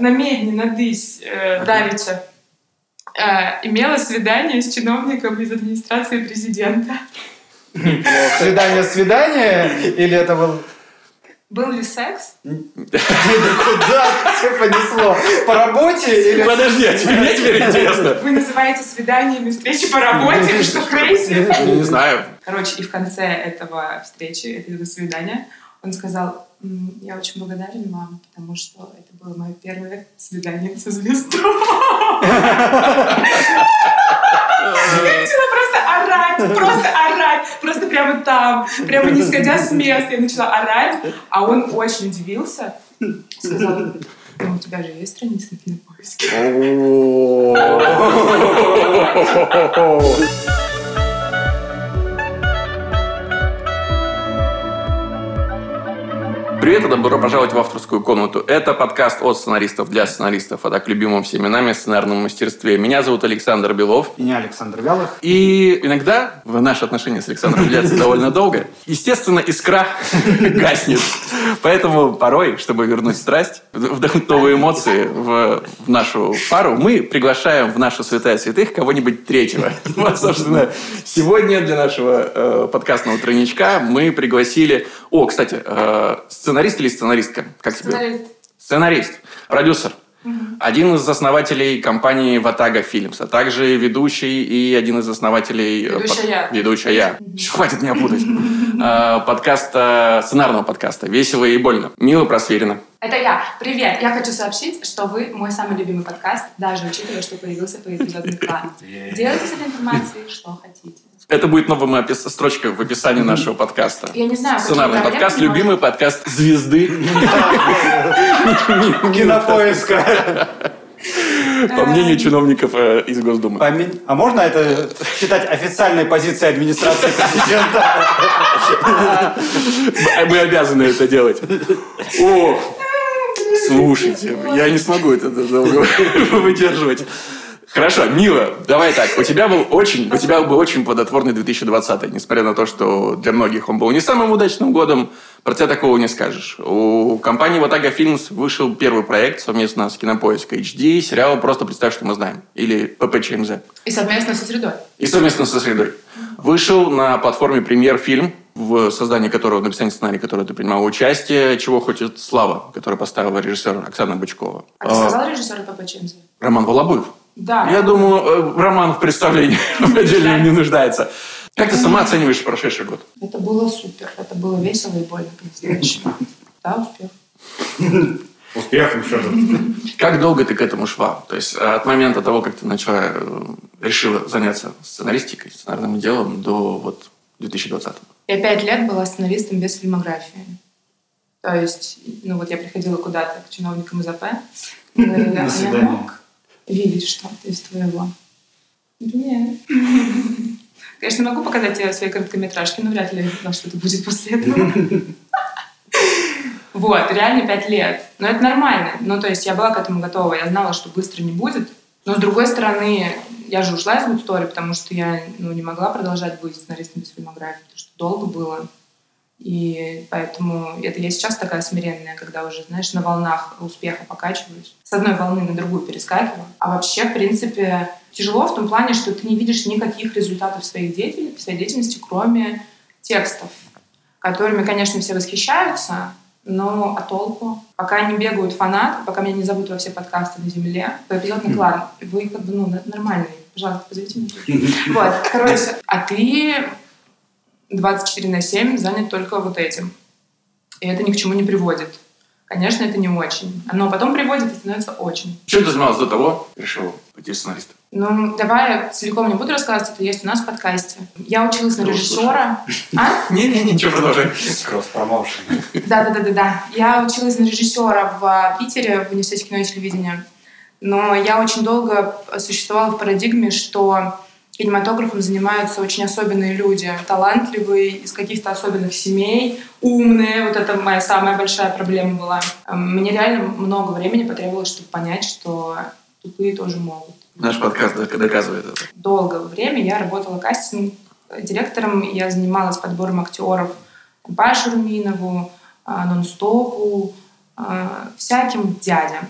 намедни надысь давеча имела свидание с чиновником из администрации президента. Свидание или это был... Был ли секс? Да куда все понесло? По работе или... Подожди, мне теперь интересно. Вы называете свиданиями встречи по работе? Что, крейзи? Не знаю. Короче, и в конце этого встречи, этого свидания, он сказал: я очень благодарен вам, потому что это было мое первое свидание со звездой. Я начала просто орать, просто прямо там, прямо не сходя с места, я начала орать, а он очень удивился, сказал: ну, у тебя же есть страница на Кинопоиске. Привет и добро пожаловать в авторскую комнату. Это подкаст от сценаристов для сценаристов, а так любимым всеми нами сценарном мастерстве. Меня зовут Александр Белов. Меня Александр Вялых. И иногда в наши отношения с Александром длятся довольно долго. Естественно, искра гаснет. Поэтому порой, чтобы вернуть страсть, вдохнуть новые эмоции в нашу пару, мы приглашаем в наши святая святых кого-нибудь третьего. Вот, собственно, сегодня для нашего подкастного тройничка мы пригласили... О, кстати, сценарист или сценаристка? Как тебе? Сценарист. Продюсер. Один из основателей компании Vataga Films, а также ведущий и один из основателей... Ведущая я. Хватит меня путать. Подкаста, сценарного подкаста «Весело и больно». Мила Просвирина. Это я. Привет. Я хочу сообщить, что вы мой самый любимый подкаст, даже учитывая, что появился поэпизодный план. Делайте с этой информацией, что хотите. Это будет новая строчка в описании нашего подкаста. Я не знаю, сценарный подкаст, любимый подкаст звезды Кинопоиска. По мнению чиновников из Госдумы. А можно это считать официальной позицией администрации президента? Мы обязаны это делать. О, слушайте, я не смогу это долго выдерживать. Хорошо, Мила, давай так. У тебя был очень плодотворный 2020-й, несмотря на то, что для многих он был не самым удачным годом. Про тебя такого не скажешь. У компании Vataga Films вышел первый проект совместно с Кинопоиск HD, сериал «Просто представь, что мы знаем» или ППЧМЗ. И совместно со средой. Вышел на платформе «Премьер Фильм», в создании которого, в написании сценария которого ты принимала участие, «Чего хочет Слава?», который поставила режиссер Оксана Бычкова. А ты сказал режиссера ППЧМЗ? Роман Волобуев. Да. Я думаю, Роман в представлении отдельно не нуждается. Как ты сама оцениваешь прошедший год? Это было супер. Это было весело и больно, по-настоящему. Да, успех. Успех, еще раз. Как долго ты к этому шла? То есть от момента того, как ты начала, решила заняться сценаристикой, сценарным делом, до вот 2020-го? Я 5 лет была сценаристом без фильмографии. То есть, я приходила куда-то к чиновникам из АП. На свидание. Видеть что-то из твоего. Нет. Конечно, могу показать тебе свои короткометражки, но вряд ли я знала, что это будет после этого. Вот, реально 5 лет. Но это нормально. То есть я была к этому готова. Я знала, что быстро не будет. Но, с другой стороны, я же ушла из Good Story, потому что я не могла продолжать быть сценаристом без фильмографии, потому что долго было. И поэтому это я сейчас такая смиренная, когда уже, на волнах успеха покачиваюсь. С одной волны на другую перескакиваю. А вообще, в принципе, тяжело в том плане, что ты не видишь никаких результатов своей деятельности, кроме текстов, которыми, конечно, все восхищаются, но а толку? Пока не бегают фанаты, пока меня не зовут во все подкасты на земле, поэпизодный план, вы нормальный, пожалуйста, позовите меня. Вот, короче, а ты... 24/7 занят только вот этим. И это ни к чему не приводит. Конечно, это не очень. Но потом приводит и становится очень. Чем ты занималась до того, решила пойти сценаристом? Давай я целиком не буду рассказывать, это есть у нас в подкасте. Я училась на режиссера. Ничего, продолжай. Кросс-промоушен. Да. Я училась на режиссера в Питере, в университете кино и телевидения. Но я очень долго существовала в парадигме, что... Кинематографом занимаются очень особенные люди, талантливые, из каких-то особенных семей, умные. Вот это моя самая большая проблема была. Мне реально много времени потребовалось, чтобы понять, что тупые тоже могут. Наш подкаст доказывает это. Долгое время я работала кастинг-директором, я занималась подбором актеров Паше Руминову, Нон-стопу, всяким дядям.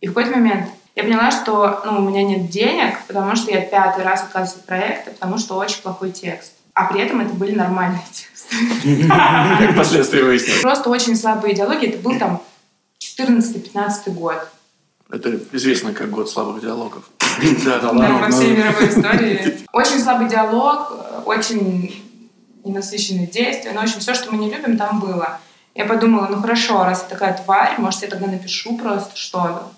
И в какой-то момент я поняла, что у меня нет денег, потому что я 5-й раз отказываюсь от проекта, потому что очень плохой текст. А при этом это были нормальные тексты. Как последствия выяснилось. Просто очень слабые диалоги. Это был 14-15 год. Это известно как год слабых диалогов. Да, по всей мировой истории. Очень слабый диалог, очень ненасыщенные действия. Но, в общем, все, что мы не любим, там было. Я подумала, хорошо, раз я такая тварь, может, я тогда напишу просто что-то.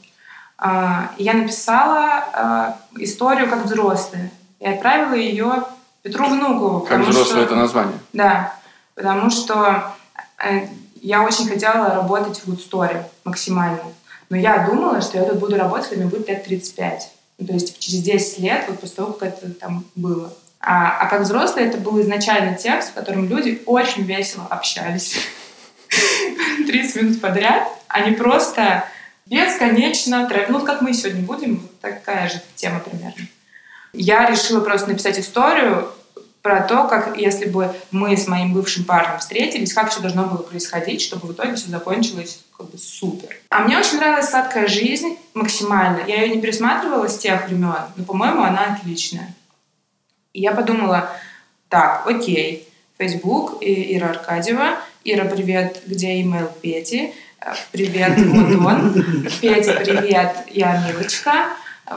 Я написала историю как взрослая. И отправила ее Петру Внукову. Как взрослое это название? Да, потому что я очень хотела работать в Good Story максимально. Но я думала, что я тут буду работать, когда мне будет лет 35. То есть через 10 лет, после того, как это там было. А как взрослые, это был изначально текст, в котором люди очень весело общались. 30 минут подряд. Они просто бесконечно... как мы сегодня будем, такая же тема примерно. Я решила просто написать историю про то, как если бы мы с моим бывшим парнем встретились, как все должно было происходить, чтобы в итоге все закончилось супер. А мне очень нравилась «Сладкая жизнь» максимально. Я ее не пересматривала с тех времен, но, по-моему, она отличная. И я подумала, окей, Facebook, Ира Аркадьева, Ира, привет, где имейл Пети, привет, вот он, Петя, привет, я Милочка,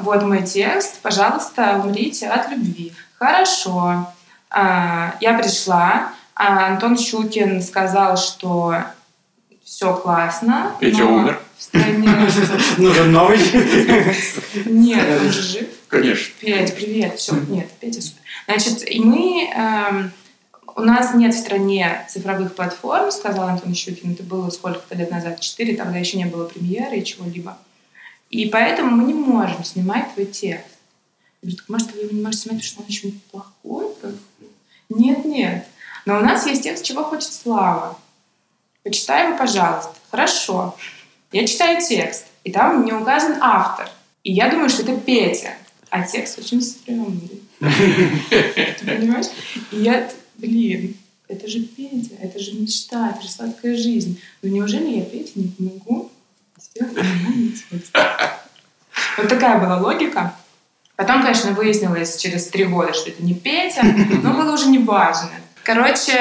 вот мой текст, пожалуйста, умрите от любви. Хорошо. Я пришла, Антон Щукин сказал, что все классно. Петя умер. Нужен новый. Нет, он же жив. Конечно. Петя, привет. Все, нет, Петя супер. Значит, и мы... У нас нет в стране цифровых платформ, сказал Антон Щукин. Это было сколько-то лет назад, 4, тогда еще не было «Премьеры» и чего-либо. И поэтому мы не можем снимать твой текст. Я говорю, может, вы его не можете снимать, потому что он очень плохой? Нет. Но у нас есть текст «Чего хочет Слава?». Почитай его, пожалуйста. Хорошо. Я читаю текст, и там не указан автор. И я думаю, что это Петя. А текст очень стрёмный. Ты понимаешь? И я... это же Петя, это же мечта, это же сладкая жизнь. Но неужели я Пете не помогу сделать нормальный текст? Вот такая была логика. Потом, конечно, выяснилось через 3 года, что это не Петя, но было уже не важно. Короче,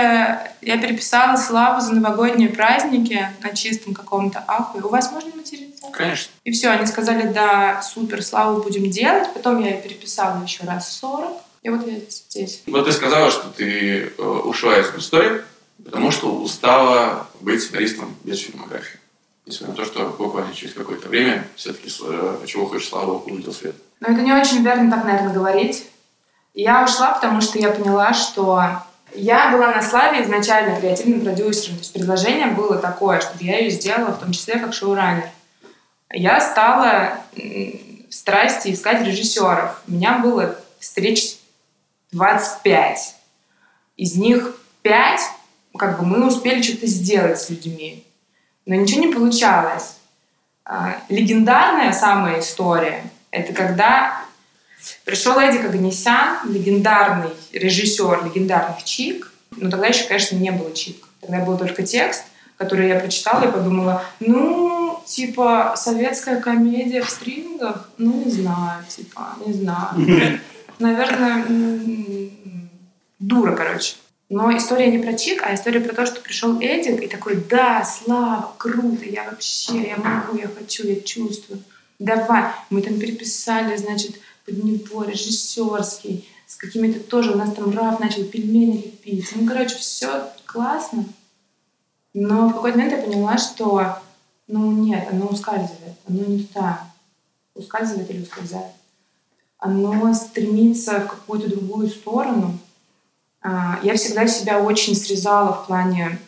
я переписала Славу за новогодние праздники на чистом каком-то ахуе. У вас можно материться? Конечно. И все, они сказали, да, супер, Славу будем делать. Потом я ее переписала еще раз 40. И вот я здесь. Вот ты сказала, что ты ушла из истории, потому что устала быть сценаристом без фильмографии. Несмотря на то, что буквально через какое-то время все-таки «Чего хочешь, Слава?» увидел свет. Но это не очень верно так, наверное, говорить. Я ушла, потому что я поняла, что я была на «Славе» изначально креативным продюсером. То есть предложение было такое, чтобы я ее сделала, в том числе как шоураннер. Я стала в страсти искать режиссеров. У меня было встреч 25. Из них 5, мы успели что-то сделать с людьми. Но ничего не получалось. Легендарная самая история, это когда пришел Эдик Огнесян, легендарный режиссер легендарных «Чик». Но тогда еще, конечно, не было «Чик». Тогда был только текст, который я прочитала и подумала, советская комедия в стрингах? Не знаю. Наверное, дура, короче. Но история не про Чик, а история про то, что пришел Эдик и такой, да, Слава, круто, я могу, я хочу, я чувствую. Давай. Мы там переписали, под него режиссерский, с какими-то тоже, у нас там Раф начал пельмени лепить. Все классно. Но в какой-то момент я поняла, что, нет, оно ускальзывает, оно не туда. Ускальзывает или ускользает? Оно стремится в какую-то другую сторону. Я всегда себя очень срезала в плане...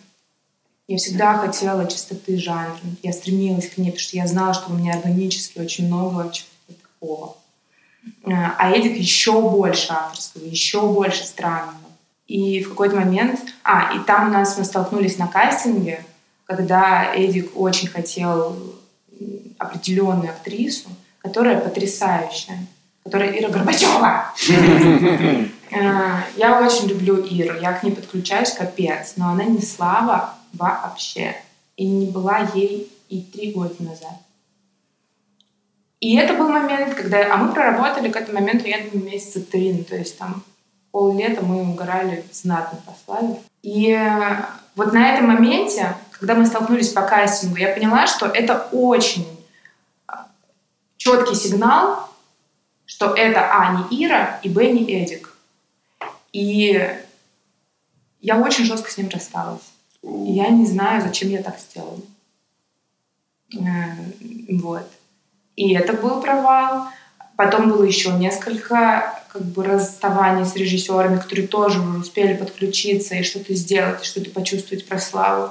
Я всегда хотела чистоты жанра. Я стремилась к ней, потому что я знала, что у меня органически очень много чего-то такого. А Эдик еще больше авторского, еще больше странного. И в какой-то момент... и там мы столкнулись на кастинге, когда Эдик очень хотел определенную актрису, которая потрясающая. Которая Ира Горбачева. Я очень люблю Иру, я к ней подключаюсь, капец, но она не Слава вообще. И не была ей и 3 года назад. И это был момент, когда... А мы проработали к этому моменту, я думаю, месяца 3. Ну, то есть там пол-лета мы угорали, знатно послали. И вот на этом моменте, когда мы столкнулись по кастингу, я поняла, что это очень четкий сигнал, что это А, не Ира, и Б, не Эдик. И я очень жестко с ним рассталась. И я не знаю, зачем я так сделала. Вот. И это был провал. Потом было еще несколько как бы расставаний с режиссерами, которые тоже успели подключиться и что-то сделать, и что-то почувствовать про Славу.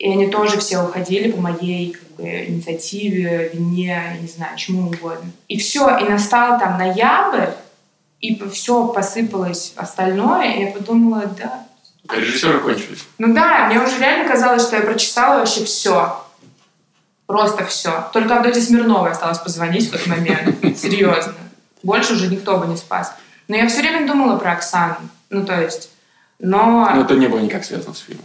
И они тоже все уходили по моей как бы инициативе, вине, я не знаю, чему угодно. И все, и настал там ноябрь, и все посыпалось остальное, и я подумала, да. Режиссеры кончились. Ну да, мне уже реально казалось, что я прочесала вообще все. Просто все. Только Авдотье Смирновой осталось позвонить в тот момент. Серьезно. Больше уже никто бы не спас. Но я все время думала про Оксану. Ну, то есть... Но это не было никак связано с фильмом.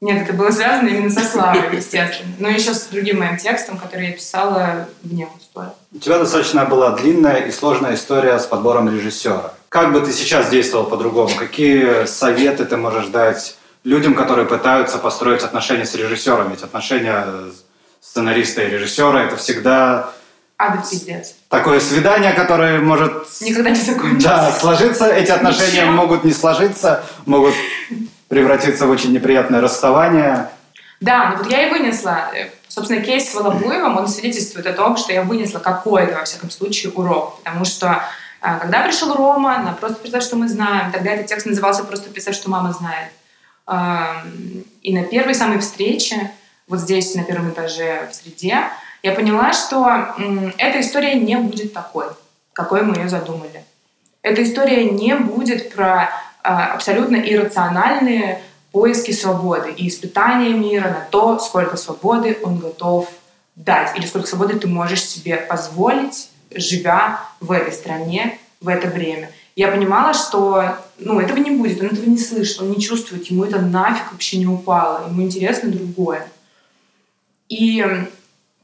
Нет, это было связано именно со Славой, естественно. Но еще с другим моим текстом, который я писала вне истории. У тебя достаточно была длинная и сложная история с подбором режиссера. Как бы ты сейчас действовал по-другому? Какие советы ты можешь дать людям, которые пытаются построить отношения с режиссером? Ведь отношения... сценариста и режиссера, это всегда... Ада в пиздец. Такое свидание, которое может... Никогда не закончится. Да, сложиться. Эти отношения могут не сложиться, могут превратиться в очень неприятное расставание. Да, ну вот я и вынесла. Собственно, кейс с Волобуевым, он свидетельствует о том, что я вынесла какой-то, во всяком случае, урок. Потому что, когда пришел Рома, на «Просто представь, что мы знаем», тогда этот текст назывался «Просто представь, что мама знает». И на первой самой встрече вот здесь, на первом этаже, в среде, я поняла, что эта история не будет такой, какой мы ее задумали. Эта история не будет про абсолютно иррациональные поиски свободы и испытания мира на то, сколько свободы он готов дать, или сколько свободы ты можешь себе позволить, живя в этой стране, в это время. Я понимала, что этого не будет, он этого не слышит, он не чувствует, ему это нафиг вообще не упало, ему интересно другое. И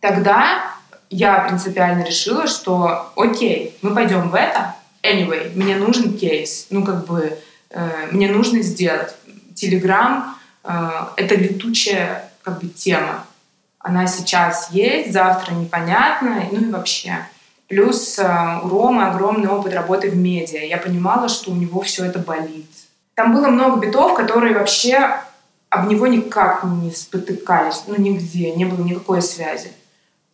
тогда я принципиально решила, что окей, мы пойдем в это. Anyway, мне нужен кейс. Мне нужно сделать. Телеграм — это летучая тема. Она сейчас есть, завтра непонятно, и вообще. Плюс у Ромы огромный опыт работы в медиа. Я понимала, что у него все это болит. Там было много битов, которые вообще... об него никак не спотыкались, нигде, не было никакой связи.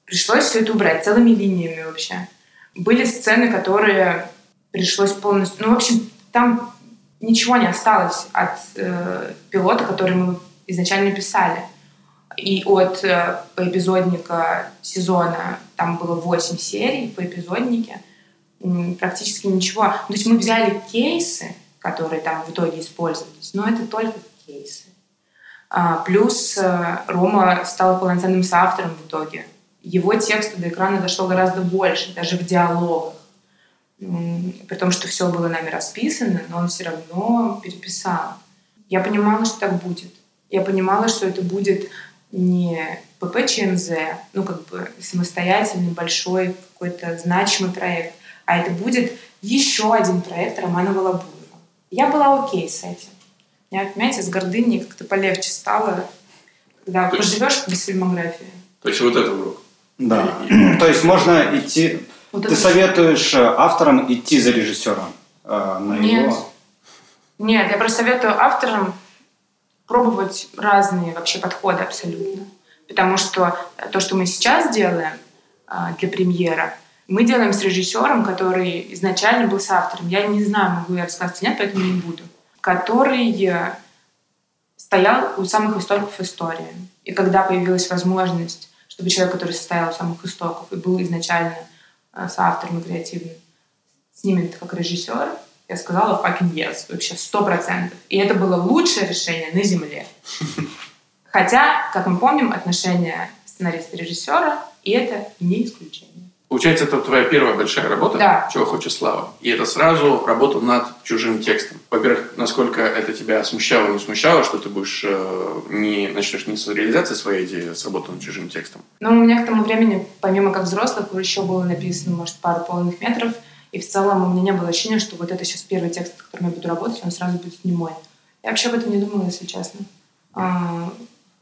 Пришлось все это убрать целыми линиями вообще. Были сцены, которые пришлось полностью... там ничего не осталось от пилота, который мы изначально писали. И от поэпизодника сезона, там было 8 серий поэпизодники, практически ничего. То есть мы взяли кейсы, которые там в итоге использовались, но это только кейсы. Плюс Рома стал полноценным соавтором в итоге. Его текста до экрана дошло гораздо больше, даже в диалогах. При том, что все было нами расписано, но он все равно переписал. Я понимала, что так будет. Я понимала, что это будет не ППЧМЗ, самостоятельный, большой, какой-то значимый проект, а это будет еще один проект Романа Волобуева. Я была окей с этим. Я, понимаете, с гордыней как-то полегче стало, когда поживешь без фильмографии. То есть вот это урок. Да. То есть можно идти... Вот ты советуешь авторам идти за режиссером? Нет, я просто советую авторам пробовать разные вообще подходы абсолютно. Потому что то, что мы сейчас делаем для премьера, мы делаем с режиссером, который изначально был с автором. Я не знаю, могу я рассказать или нет, поэтому не буду. Который стоял у самых истоков истории. И когда появилась возможность, чтобы человек, который состоял у самых истоков и был изначально соавтором и креативным, снимет как режиссер, я сказала fucking yes, вообще 100%. И это было лучшее решение на земле. Хотя, как мы помним, отношения сценариста и режиссера, и это не исключение. Получается, это твоя первая большая работа, да. «Чего хочет Слава». И это сразу работа над чужим текстом. Во-первых, насколько это тебя смущало, не смущало, что ты будешь начнешь не с реализации своей идеи, а с работы над чужим текстом? Ну, у меня к тому времени, помимо как взрослых, еще было написано, может, пару полных метров. И в целом у меня не было ощущения, что вот это сейчас первый текст, над которым я буду работать, он сразу будет не мой. Я вообще об этом не думала, если честно. В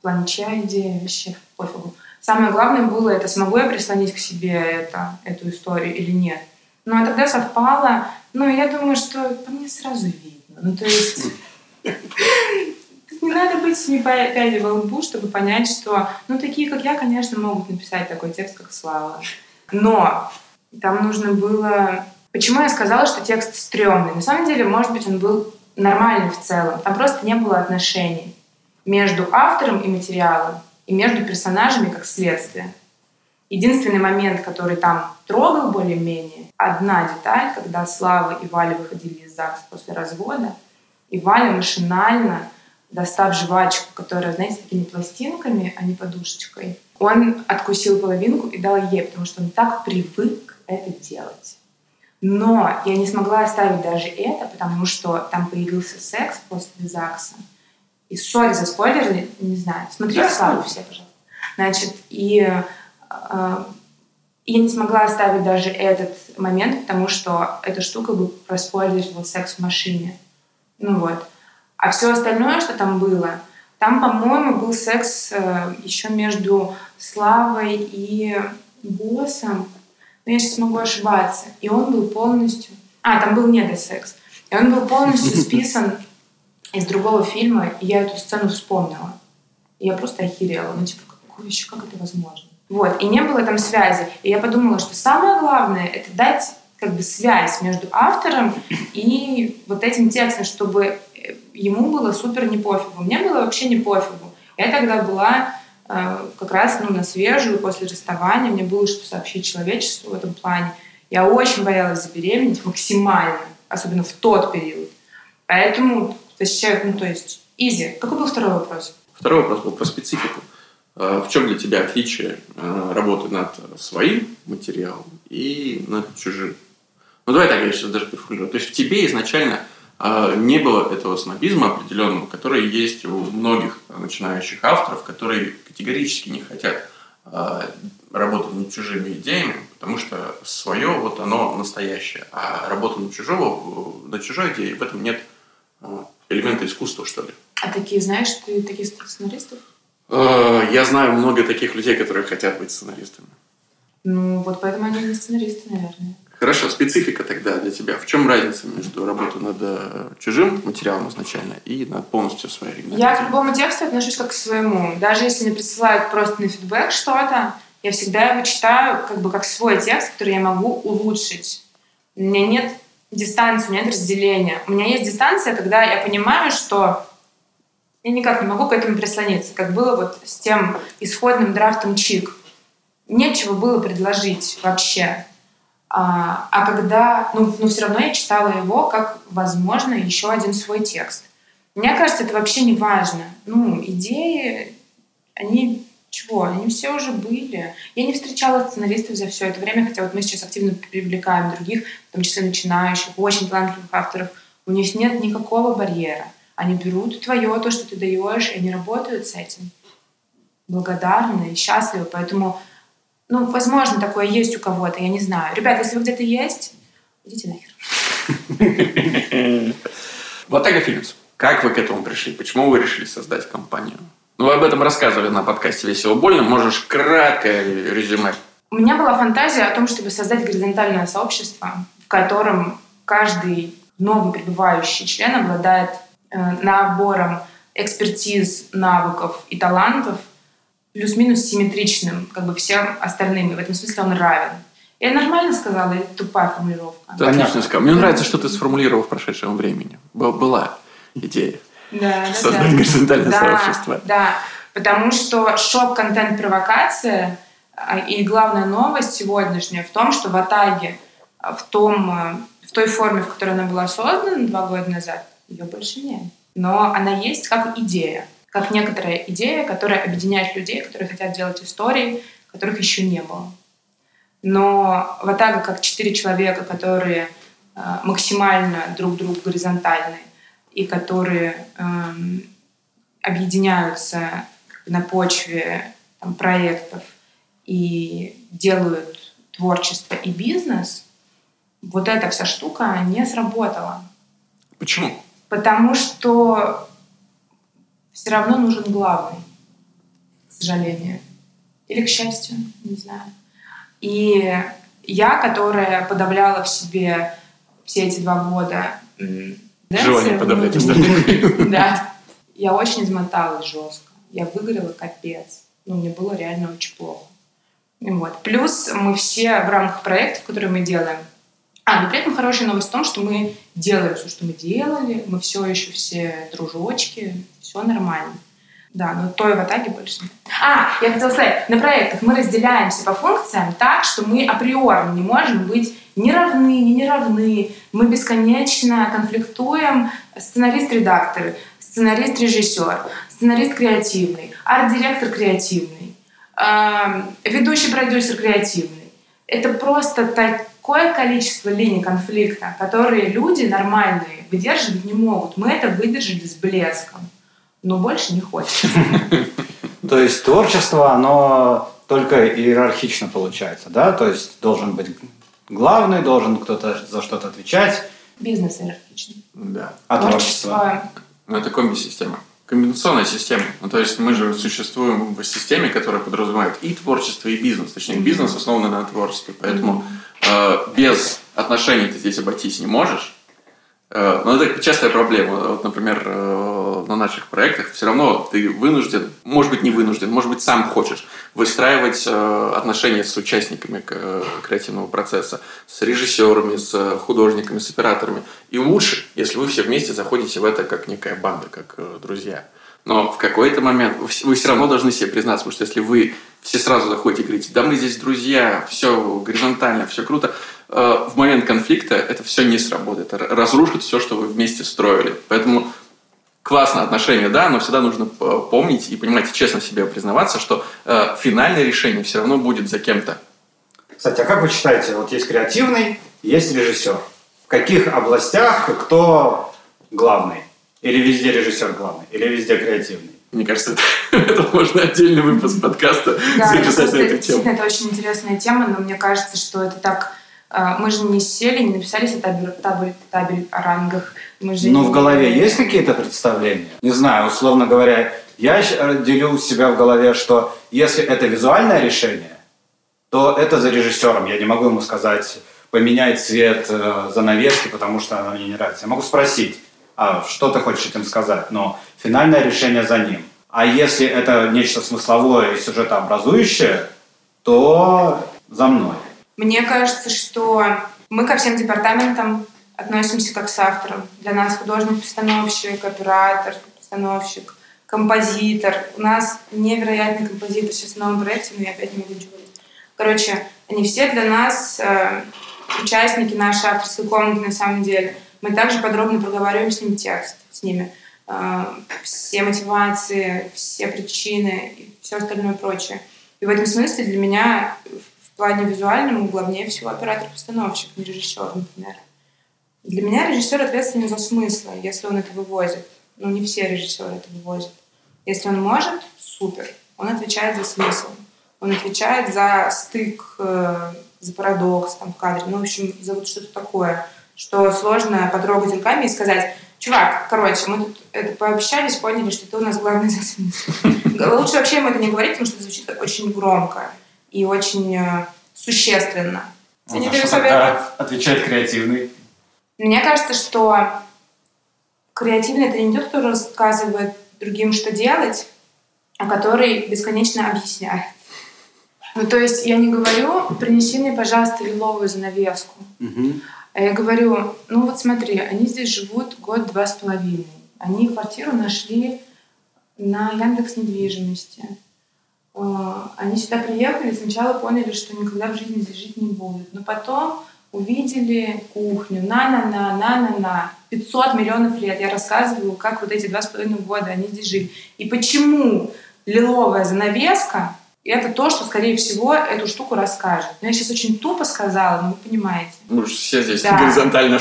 плане чья идея, вообще пофигу. Самое главное было, это смогу я прислонить к себе эту историю или нет. Ну, а тогда совпало. Ну, я думаю, что по мне сразу видно. Ну, то есть не надо быть семипядей во лбу, чтобы понять, что, ну, такие, как я, конечно, могут написать такой текст, как Слава. Но там нужно было... Почему я сказала, что текст стрёмный? На самом деле, может быть, он был нормальный в целом. Там просто не было отношений между автором и материалом. И между персонажами как следствие. Единственный момент, который там трогал более-менее, одна деталь, когда Слава и Валя выходили из ЗАГСа после развода, и Валя машинально, достав жвачку, которая, знаете, такими пластинками, а не подушечкой, он откусил половинку и дал ей, потому что он так привык это делать. Но я не смогла оставить даже это, потому что там появился секс после ЗАГСа. И сори за спойлеры, не знаю. Смотрите Славу все, пожалуйста. Значит, я не смогла оставить даже этот момент, потому что эта штука бы проспойлерила секс в машине. Ну вот. А все остальное, что там было, там, по-моему, был секс еще между Славой и боссом. Но я сейчас могу ошибаться. И он был полностью... там был недосекс. И он был полностью списан... из другого фильма, и я эту сцену вспомнила. И я просто охерела. Ну, типа, как это возможно? Вот. И не было там связи. И я подумала, что самое главное — это дать как бы связь между автором и вот этим текстом, чтобы ему было супер не пофигу. Мне было вообще не пофигу. Я тогда была как раз на свежую после расставания. Мне было что сообщить человечеству в этом плане. Я очень боялась забеременеть максимально, особенно в тот период. Поэтому... То есть, изи. Какой был второй вопрос? Второй вопрос был про специфику. В чем для тебя отличие работы над своим материалом и над чужим? Ну, давай так, я сейчас даже переформулирую. То есть, в тебе изначально не было этого снобизма определенного, который есть у многих начинающих авторов, которые категорически не хотят работать над чужими идеями, потому что свое, вот оно настоящее. А работа над чужой идеей, в этом нет элементы искусства, что ли. А такие, знаешь, ты таких сценаристов? Я знаю много таких людей, которые хотят быть сценаристами. Ну, вот поэтому они не сценаристы, наверное. Хорошо, специфика тогда для тебя. В чем разница между работой над чужим материалом изначально и над полностью своей оригинальной? Я к любому тексту отношусь как к своему. Даже если мне присылают просто на фидбэк что-то, я всегда его читаю как бы как свой текст, который я могу улучшить. У меня нет дистанции, у меня нет разделения. У меня есть дистанция, когда я понимаю, что я никак не могу к этому прислониться, как было вот с тем исходным драфтом «Чик». Нечего было предложить вообще. А когда... Но все равно я читала его как, возможно, еще один свой текст. Мне кажется, это вообще не важно. Идеи, они... Чего? Они все уже были. Я не встречала сценаристов за все это время, хотя вот мы сейчас активно привлекаем других, в том числе начинающих, очень талантливых авторов. У них нет никакого барьера. Они берут твое, то, что ты даешь, и они работают с этим. Благодарны и счастливы. Поэтому, возможно, такое есть у кого-то, я не знаю. Ребята, если вы где-то есть, идите нахер. Vataga Films. Как вы к этому пришли? Почему вы решили создать компанию? Вы об этом рассказывали на подкасте «Весело и больно». Можешь краткое резюме. У меня была фантазия о том, чтобы создать горизонтальное сообщество, в котором каждый новый прибывающий член обладает набором экспертиз, навыков и талантов, плюс-минус симметричным, как бы всем остальным. И в этом смысле он равен. Я нормально сказала? Это тупая формулировка. Да, отлично сказала. Мне нравится, что ты сформулировал в прошедшем времени. Была идея. Создать горизонтальное сообщество. Да, потому что шок-контент-провокация и главная новость сегодняшняя в том, что Ватаге в той форме, в которой она была создана 2 года назад, ее больше нет. Но она есть как идея, как некоторая идея, которая объединяет людей, которые хотят делать истории, которых еще не было. Но Ватага как 4 человека, которые максимально друг другу горизонтальны и которые объединяются на почве там, проектов и делают творчество и бизнес, вот эта вся штука не сработала. Почему? Потому что все равно нужен главный, к сожалению. Или к счастью, не знаю. И я, которая подавляла в себе все эти 2 года... Желание подавлять остальных. Да. Я очень измоталась жестко. Я выгорела капец. Ну, мне было реально очень плохо. Вот. Плюс мы все в рамках проектов, которые мы делаем... А, но при этом хорошая новость в том, что мы делаем все, что мы делали. Мы все еще все дружочки. Все нормально. Да, но той Ватаги больше нет. А, я хотела сказать, на проектах мы разделяемся по функциям так, что мы априорно не можем быть ни равны, ни неравны. Мы бесконечно конфликтуем сценарист-редактор, сценарист-режиссер, сценарист-креативный, арт-директор креативный, ведущий-продюсер креативный. Это просто такое количество линий конфликта, которые люди нормальные выдерживать не могут. Мы это выдержали с блеском. Но больше не хочется. То есть творчество, оно только иерархично получается, да? То есть должен быть главный, должен кто-то за что-то отвечать. Бизнес иерархичный. Да. А творчество? Ну, это комби-система. Комбинационная система. Ну, то есть мы же существуем в системе, которая подразумевает и творчество, и бизнес. Точнее, бизнес основан на творчестве. Поэтому без отношений ты здесь обойтись не можешь. Но это частая проблема. Вот, например, на наших проектах все равно ты вынужден, может быть, не вынужден, может быть, сам хочешь выстраивать отношения с участниками креативного процесса, с режиссерами, с художниками, с операторами. И лучше, если вы все вместе заходите в это как некая банда, как друзья. Но в какой-то момент вы все равно должны себе признаться, потому что если вы все сразу заходите и говорите, да мы здесь друзья, все горизонтально, все круто, в момент конфликта это все не сработает, разрушит все, что вы вместе строили. Поэтому классное отношение, да, но всегда нужно помнить и понимать, и честно себе признаваться, что финальное решение все равно будет за кем-то. Кстати, а как вы считаете, вот есть креативный, есть режиссер. В каких областях кто главный? Или везде режиссер главный, или везде креативный? Мне кажется, это можно отдельный выпуск подкаста записать на эту тему. Это очень интересная тема, но мне кажется, что это так... Мы же не сели, не написались табель о рангах. Ну, в голове есть какие-то представления? Не знаю, условно говоря, я делю у себя в голове, что если это визуальное решение, то это за режиссером. Я не могу ему сказать, поменяй цвет занавески, потому что она мне не нравится. Я могу спросить, а что ты хочешь этим сказать, но финальное решение за ним. А если это нечто смысловое и сюжетообразующее, то за мной. Мне кажется, что мы ко всем департаментам относимся как к соавторам. Для нас художник-постановщик, оператор-постановщик, композитор. У нас невероятный композитор сейчас в новом проекте, но я опять не могу ничего говорить. Короче, они все для нас участники нашей авторской комнаты на самом деле. Мы также подробно проговариваем с ним текст, с ними. Все мотивации, все причины и все остальное прочее. И в этом смысле для меня в плане визуальном главнее всего оператор-постановщик, не режиссер, например. Для меня режиссер ответственен за смысл, если он это вывозит. Ну, не все режиссеры это вывозят. Если он может, супер. Он отвечает за смысл. Он отвечает за стык, за парадокс там в кадре. Ну, в общем, за вот что-то такое, что сложно потрогать руками и сказать, чувак, короче, мы тут это пообщались, поняли, что ты у нас главный за смысл. Лучше вообще ему это не говорить, потому что это звучит очень громко и очень существенно. Вот за что тогда отвечает креативный? Мне кажется, что креативный — это не тот, кто рассказывает другим, что делать, а который бесконечно объясняет. Ну, то есть я не говорю, принеси мне, пожалуйста, лиловую занавеску. А я говорю, ну вот смотри, они здесь живут 1-2.5 года. Они квартиру нашли на Яндекс.Недвижимости. Они сюда приехали, сначала поняли, что никогда в жизни здесь жить не будут. Но потом увидели кухню. На-на-на-на-на-на. 500 миллионов лет. Я рассказываю, как вот эти 2,5 года они здесь жили. И почему лиловая занавеска И это то, что, скорее всего, эту штуку расскажет. Но я сейчас очень тупо сказала, но вы понимаете. Мы же все здесь горизонтально.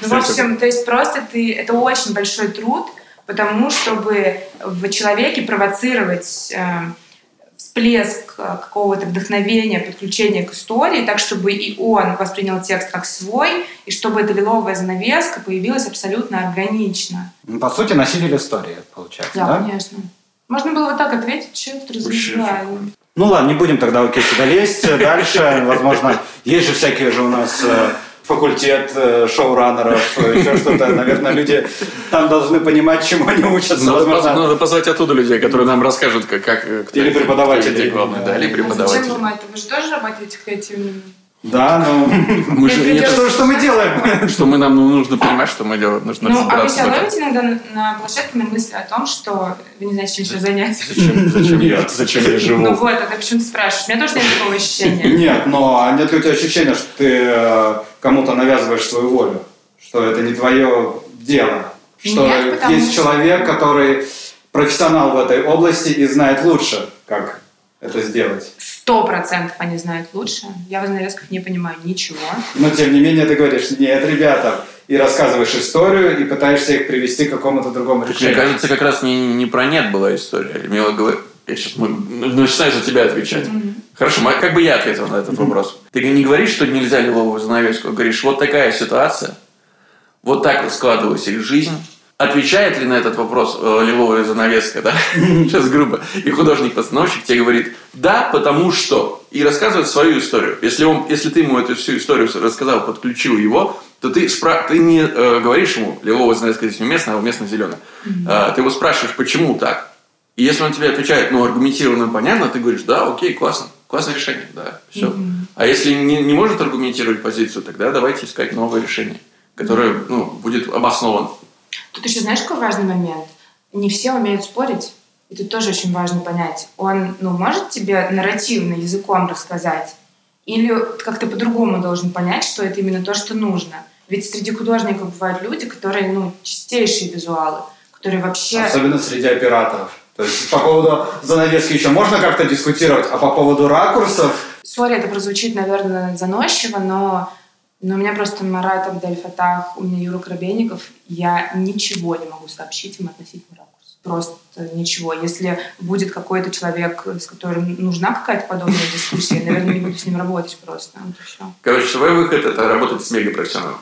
В общем, то есть просто ты... Это очень большой труд, потому чтобы в человеке провоцировать всплеск какого-то вдохновения, подключения к истории, так, чтобы и он воспринял текст как свой, и чтобы эта лиловая занавеска появилась абсолютно органично. По сути, носитель истории, получается, да? Да, конечно. Можно было вот так ответить, что это размышляю. Ну ладно, не будем тогда сюда лезть. Дальше, возможно, есть же всякие же у нас факультет шоураннеров, еще что-то. Наверное, люди там должны понимать, чему они учатся. Надо позвать оттуда людей, которые нам расскажут, как... Или преподаватели. Или преподаватели. Зачем вам это? Вы же тоже работаете креативными? Да, но мы же не то, что мы делаем. Что мы нам нужно понимать, что мы делаем. Нужно разбираться. А вы себя ловите иногда на площадке на мысли о том, что вы не знаете, чем себя занять? Зачем я живу? Ну вот, это почему ты спрашиваешь? У меня тоже нет такого ощущения. Нет, но нет ли у тебя ощущения, что ты кому-то навязываешь свою волю? Что это не твое дело? Что есть человек, который профессионал в этой области и знает лучше, как это сделать? 100% они знают лучше. Я в занавесках не понимаю ничего. Но, тем не менее, ты говоришь, нет, ребята, и рассказываешь историю, и пытаешься их привести к какому-то другому решению. Мне кажется, как раз не про «нет» была история. Мила говорит, я сейчас начинаю за тебя отвечать. Mm-hmm. Хорошо, как бы я ответил на этот вопрос? Ты не говоришь, что нельзя лиловую занавеску, говоришь, вот такая ситуация, вот так вот складывалась их жизнь. Отвечает ли на этот вопрос лиловая занавеска, да? Сейчас грубо. И художник-постановщик тебе говорит «да, потому что». И рассказывает свою историю. Если ты ему эту всю историю рассказал, подключил его, то ты не говоришь ему «лиловая занавеска здесь уместна, а уместна зеленая». Ты его спрашиваешь «почему так?». И если он тебе отвечает «ну, аргументированно, понятно», ты говоришь «да, окей, классно, классное решение, да, все». А если не может аргументировать позицию, тогда давайте искать новое решение, которое будет обосновано. Тут еще знаешь, какой важный момент? Не все умеют спорить. И тут тоже очень важно понять. Он может тебе нарративно языком рассказать? Или как-то по-другому должен понять, что это именно то, что нужно? Ведь среди художников бывают люди, которые, чистейшие визуалы, которые вообще... Особенно среди операторов. То есть по поводу занавески еще можно как-то дискутировать, а по поводу ракурсов... Сори, это прозвучит, наверное, заносчиво, но у меня просто Марат Абдельфатах, у меня Юра Коробейников. Я ничего не могу сообщить им относительно ракурса. Просто ничего. Если будет какой-то человек, с которым нужна какая-то подобная дискуссия, я, наверное, не буду с ним работать просто. Вот и все. Короче, твой выход – это работать с мегапрофессионалом.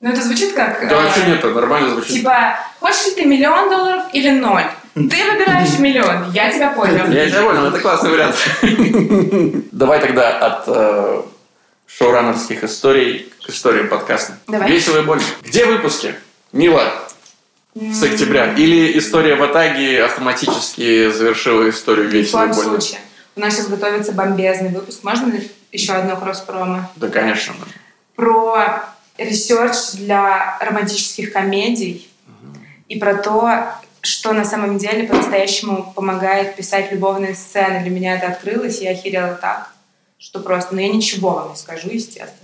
Ну, это звучит как... Да вообще нет, это нормально звучит. Типа, хочешь ли ты $1 миллион или 0? Ты выбираешь $1 миллион, я тебя понял. Я тебя понял, это классный вариант. Давай тогда от... шоураннерских историй к историям подкаста. Давай. Весело и больно. Где выпуски? Мила, с октября. Или история Ватаги автоматически завершила историю весело и больно? В любом случае. У нас сейчас готовится бомбезный выпуск. Можно еще одно кросс-промо? Да, конечно. Про ресерч для романтических комедий и про то, что на самом деле по-настоящему помогает писать любовные сцены. Для меня это открылось, и я охерела так. Что просто, я ничего вам не скажу, естественно.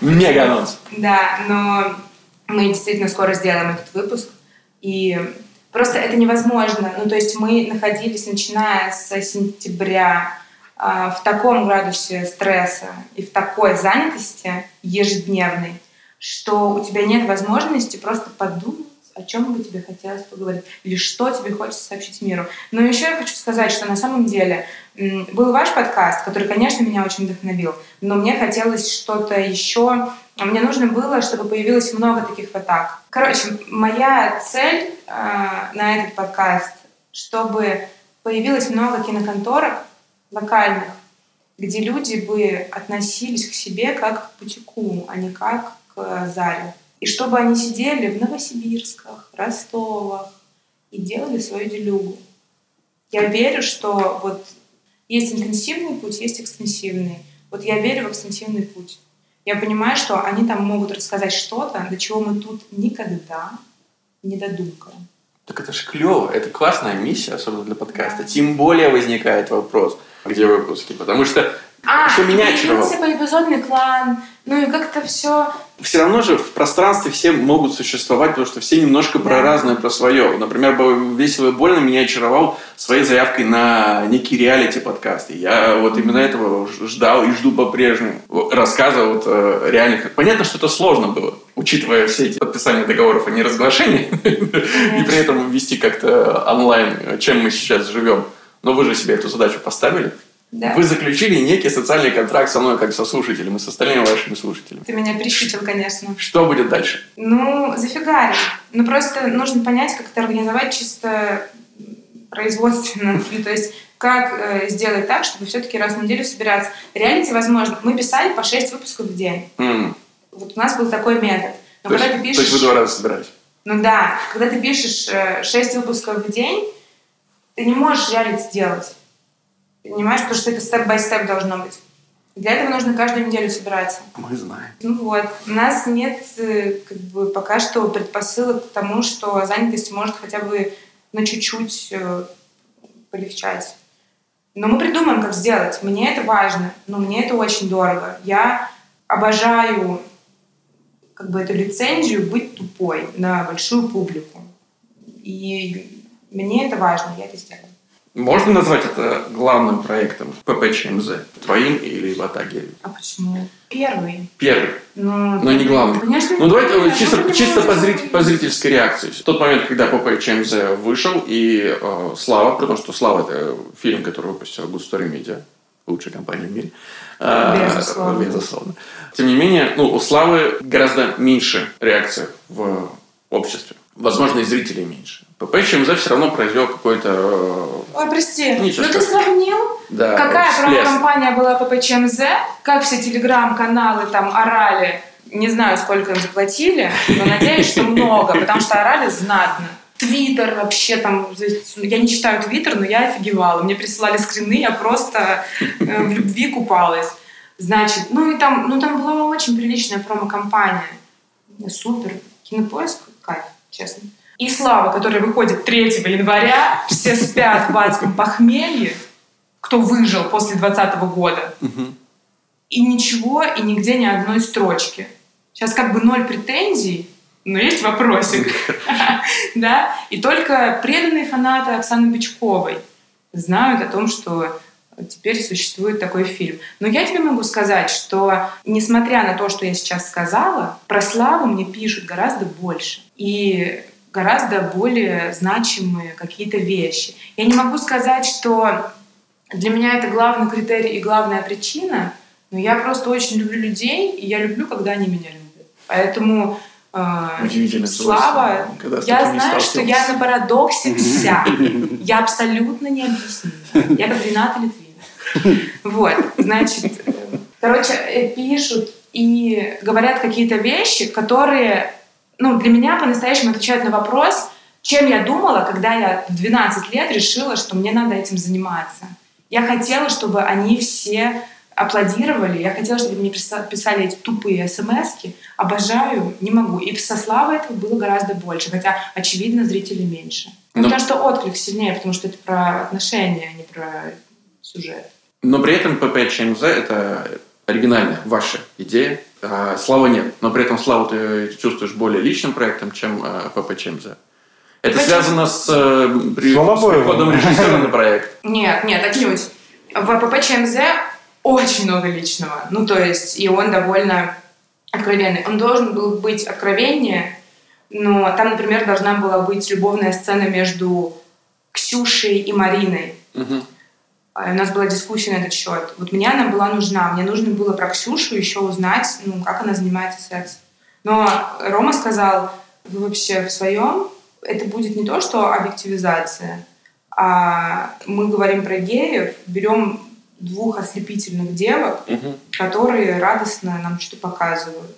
Мега анонс. Да, но мы действительно скоро сделаем этот выпуск. И просто это невозможно. То есть мы находились, начиная с сентября, в таком градусе стресса и в такой занятости ежедневной, что у тебя нет возможности просто подумать, о чем бы тебе хотелось поговорить, или что тебе хочется сообщить миру. Но еще я хочу сказать, что на самом деле был ваш подкаст, который, конечно, меня очень вдохновил, но мне хотелось что-то еще. Мне нужно было, чтобы появилось много таких атак. Короче, моя цель на этот подкаст, чтобы появилось много киноконторок локальных, где люди бы относились к себе как к бутику, а не как к зале. И чтобы они сидели в Новосибирсках, Ростовах и делали свою делюгу. Я верю, что вот есть интенсивный путь, есть экстенсивный. Вот я верю в экстенсивный путь. Я понимаю, что они там могут рассказать что-то, до чего мы тут никогда не додумываем. Так это же клево, это классная миссия, особенно для подкаста. Да. Тем более возникает вопрос, где выпуски. Потому что Что меня очаровало. Поэпизодный клан, ну и как-то все... Все равно же в пространстве все могут существовать, потому что все немножко про разное, про свое. Например, «Весело и больно» меня очаровал своей заявкой на некий реалити-подкаст. Я вот именно этого ждал и жду по-прежнему. Рассказы вот реальных. Понятно, что это сложно было, учитывая все эти подписания договоров о неразглашении, и при этом вести как-то онлайн, чем мы сейчас живем. Но вы же себе эту задачу поставили. Да. Вы заключили некий социальный контракт со мной, как со слушателем, и с остальными вашими слушателями. Ты меня прищучил, конечно. Что будет дальше? Ну, зафигарим. Ну, просто нужно понять, как это организовать чисто производственно. То есть, как сделать так, чтобы все-таки раз в неделю собираться. Реалити возможно. Мы писали по 6 выпусков в день. Вот у нас был такой метод. То есть, вы 2 раза собирались? Ну да. Когда ты пишешь 6 выпусков в день, ты не можешь реалити делать. Понимаешь, потому что это степ-бай-степ должно быть. Для этого нужно каждую неделю собираться. Мы знаем. Ну вот. У нас нет как бы пока что предпосылок к тому, что занятость может хотя бы на чуть-чуть полегчать. Но мы придумаем, как сделать. Мне это важно, но мне это очень дорого. Я обожаю как бы эту лицензию быть тупой на большую публику. И мне это важно, я это сделаю. Можно назвать это главным проектом ППЧМЗ? Твоим или Ватаги? А почему? Первый. Но не главный. Конечно, ну, давайте чисто по зрительской реакции. В тот момент, когда ППЧМЗ вышел, и Слава, потому что Слава – это фильм, который выпустил Good Story Media, лучшая компания в мире. Безусловно. Тем не менее, у Славы гораздо меньше реакций в обществе. Возможно, и зрителей меньше. ППЧМЗ все равно произвел какой-то... Ой, прости, но ты сравнил, какая промо-компания была ППЧМЗ, как все телеграм-каналы там орали, не знаю, сколько им заплатили, но надеюсь, что много, потому что орали знатно. Твиттер вообще там... Я не читаю Твиттер, но я офигевала. Мне присылали скрины, я просто в любви купалась. Значит, там была очень приличная промо-компания. Супер. Кинопоиск, кайф, честно. И Слава, которая выходит 3 января, все спят в адском похмелье, кто выжил после 2020 года. И ничего, и нигде ни одной строчки. Сейчас как бы 0 претензий, но есть вопросик. Да? И только преданные фанаты Оксаны Бычковой знают о том, что теперь существует такой фильм. Но я тебе могу сказать, что несмотря на то, что я сейчас сказала, про Славу мне пишут гораздо больше. И гораздо более значимые какие-то вещи. Я не могу сказать, что для меня это главный критерий и главная причина, но я просто очень люблю людей, и я люблю, когда они меня любят. Поэтому Слава, я знаю, что я на парадоксе вся. Я абсолютно необъяснима. Я как Рената Литвина. Вот, значит, короче, пишут и говорят какие-то вещи, которые... для меня по-настоящему отвечает на вопрос, чем я думала, когда я в 12 лет решила, что мне надо этим заниматься. Я хотела, чтобы они все аплодировали, я хотела, чтобы мне писали эти тупые смс-ки. Обожаю, не могу. И со Славой этого было гораздо больше, хотя, очевидно, зрителей меньше. Потому что отклик сильнее, потому что это про отношения, а не про сюжет. Но при этом ППЧМЗ — это оригинальная ваша идея. Слава нет, но при этом Славу ты чувствуешь более личным проектом, чем ППЧМЗ. Это связано с приходом режиссера на проект? Нет, отнюдь. В ППЧМЗ очень много личного. И он довольно откровенный. Он должен был быть откровеннее, но там, например, должна была быть любовная сцена между Ксюшей и Мариной. У нас была дискуссия на этот счет. Вот мне она была нужна. Мне нужно было про Ксюшу еще узнать, как она занимается сексом. Но Рома сказал, вы вообще в своем? Это будет не то, что объективизация, а мы говорим про геев, берем 2 ослепительных девок, которые радостно нам что-то показывают.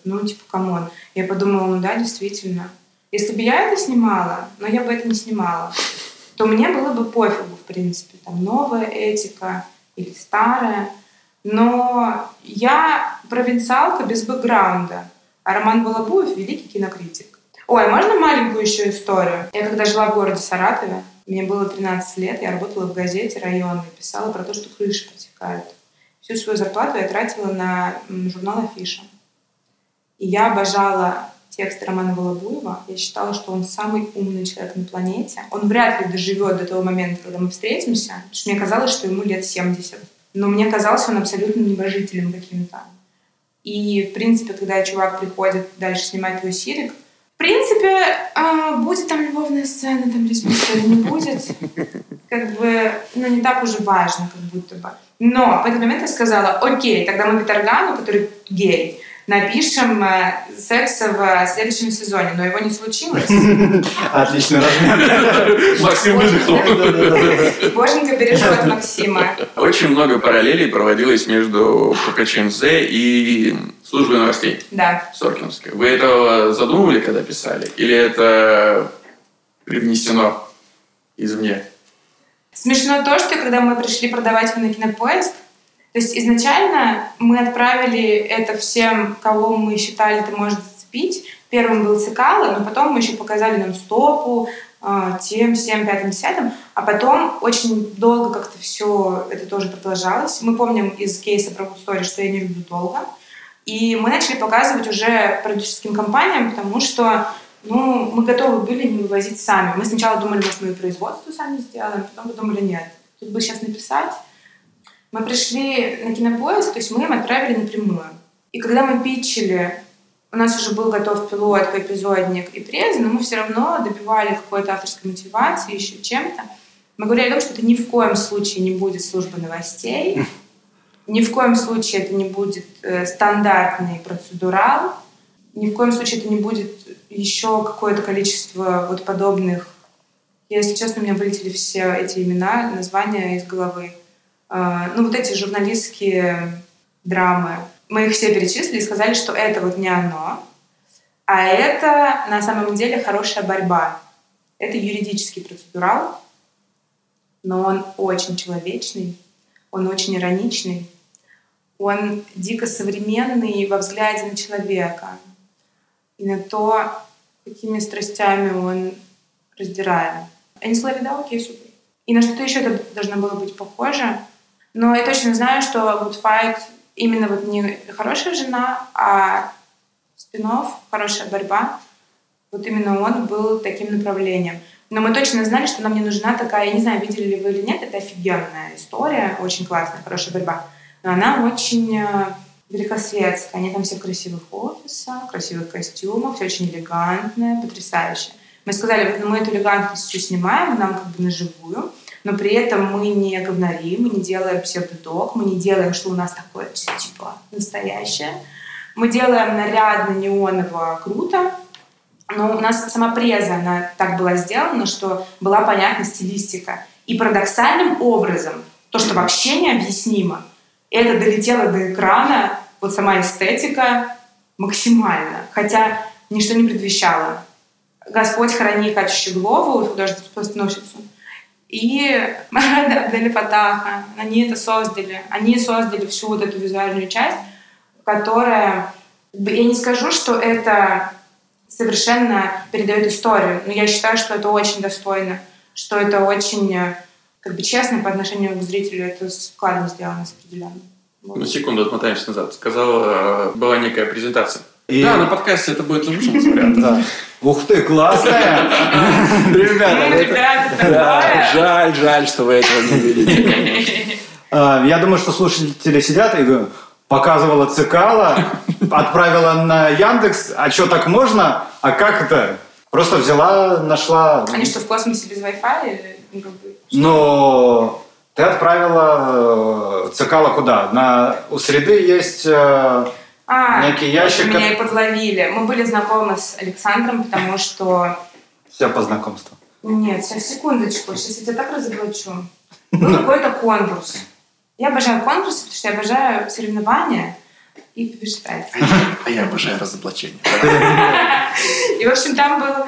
Камон. Я подумала, действительно. Если бы я это снимала, но я бы это не снимала, то мне было бы пофигу, в принципе, там новая этика или старая. Но я провинциалка без бэкграунда, а Роман Волобуев — великий кинокритик. Можно маленькую еще историю? Я когда жила в городе Саратове, мне было 13 лет, я работала в газете районной, писала про то, что крыши протекают. всю свою зарплату я тратила на журнал «Афиша». И я обожала текст Романа Волобуева. Я считала, что он самый умный человек на планете. Он вряд ли доживет до того момента, когда мы встретимся, потому что мне казалось, что ему лет 70. Но мне казалось, он абсолютно небожителем каким-то. И, в принципе, когда чувак приходит дальше снимать твой сирик, в принципе, будет там любовная сцена, там республика или не будет, как бы, ну, не так уже важно, как будто бы. Но в этот момент я сказала: окей, тогда мы Петргану, который гей, напишем секса в следующем сезоне, но его не случилось. Отличный размер. Максим выдохнул. Боженька бережет Максима. Очень много параллелей проводилось между ППЧМЗ и службой новостей. Да. Соркинской. Вы это задумывали, когда писали? Или это привнесено извне? Смешно то, что когда мы пришли продавать его на Кинопоиск, то есть изначально мы отправили это всем, кого мы считали, это может зацепить. Первым был Цекало, но потом мы еще показали «Нон-стопу», тем, всем, пятым, десятым. А потом очень долго как-то все это тоже продолжалось. Мы помним из кейса про Good Story, что я не люблю долго. И мы начали показывать уже продюсерским компаниям, потому что мы готовы были не вывозить сами. Мы сначала думали, может, мы и производство сами сделаем, потом подумали, нет, тут бы сейчас написать. Мы пришли на Кинопоиск, то есть мы им отправили напрямую. И когда мы питчили, у нас уже был готов пилот, эпизодник и презы, но мы все равно добивали какой-то авторской мотивации, еще чем-то. Мы говорили о том, что это ни в коем случае не будет служба новостей, ни в коем случае это не будет стандартный процедурал, ни в коем случае это не будет еще какое-то количество вот подобных. Если честно, у меня вылетели все эти имена, названия из головы. Вот эти журналистские драмы. Мы их все перечислили и сказали, что это вот не оно, а это на самом деле хорошая борьба. Это юридический процедурал, но он очень человечный, он очень ироничный, он дико современный во взгляде на человека и на то, какими страстями он раздираем. Анислава Видалки и супер. И на что-то еще это должно было быть похоже. Но я точно знаю, что Good Fight именно вот не «Хорошая жена», а спин-офф «Хорошая борьба». Вот именно он был таким направлением. Но мы точно знали, что нам не нужна такая, я не знаю, видели ли вы или нет, это офигенная история, очень классная, «Хорошая борьба». Но она очень великосветская. Они там все в красивых офисах, красивых костюмах, все очень элегантное, потрясающе. Мы сказали, мы эту элегантность все снимаем, нам как бы на живую, но при этом мы не говнари, мы не делаем псевдодок, мы не делаем, что у нас такое все типа настоящее. Мы делаем нарядно, неоново, круто, но у нас сама преза, она так была сделана, что была понятна стилистика. И парадоксальным образом, то, что вообще необъяснимо, это долетело до экрана, вот сама эстетика максимально, хотя ничто не предвещало. Господь храни Катю Щеглову, художницу-постановщицу, и Марата Абдельфатаха. Они это создали. Они создали всю вот эту визуальную часть, которая... Я не скажу, что это совершенно передает историю, но я считаю, что это очень достойно, что это очень как бы честно по отношению к зрителю. Это с вкладом сделано, с определенным. Вот. На секунду отмотаемся назад. Сказала, была некая презентация. И... Да, на подкасте это будет лучшим вариантом. Ух ты, классная! Ребята, жаль, что вы этого не видите. Я думаю, что слушатели сидят и говорят: показывала Цекало, отправила на Яндекс, а что, так можно? А как это? Просто взяла, нашла... Они что, в космосе без Wi-Fi? Но ты отправила Цекало куда? У Среды есть... некий ящик. Меня и подловили. Мы были знакомы с Александром, потому что... Все по знакомству. Нет, сейчас, секундочку. Сейчас я тебя так разоблачу. Был какой-то конкурс. Я обожаю конкурсы, потому что я обожаю соревнования и побеждать. А я обожаю разоблачение. И, в общем, там был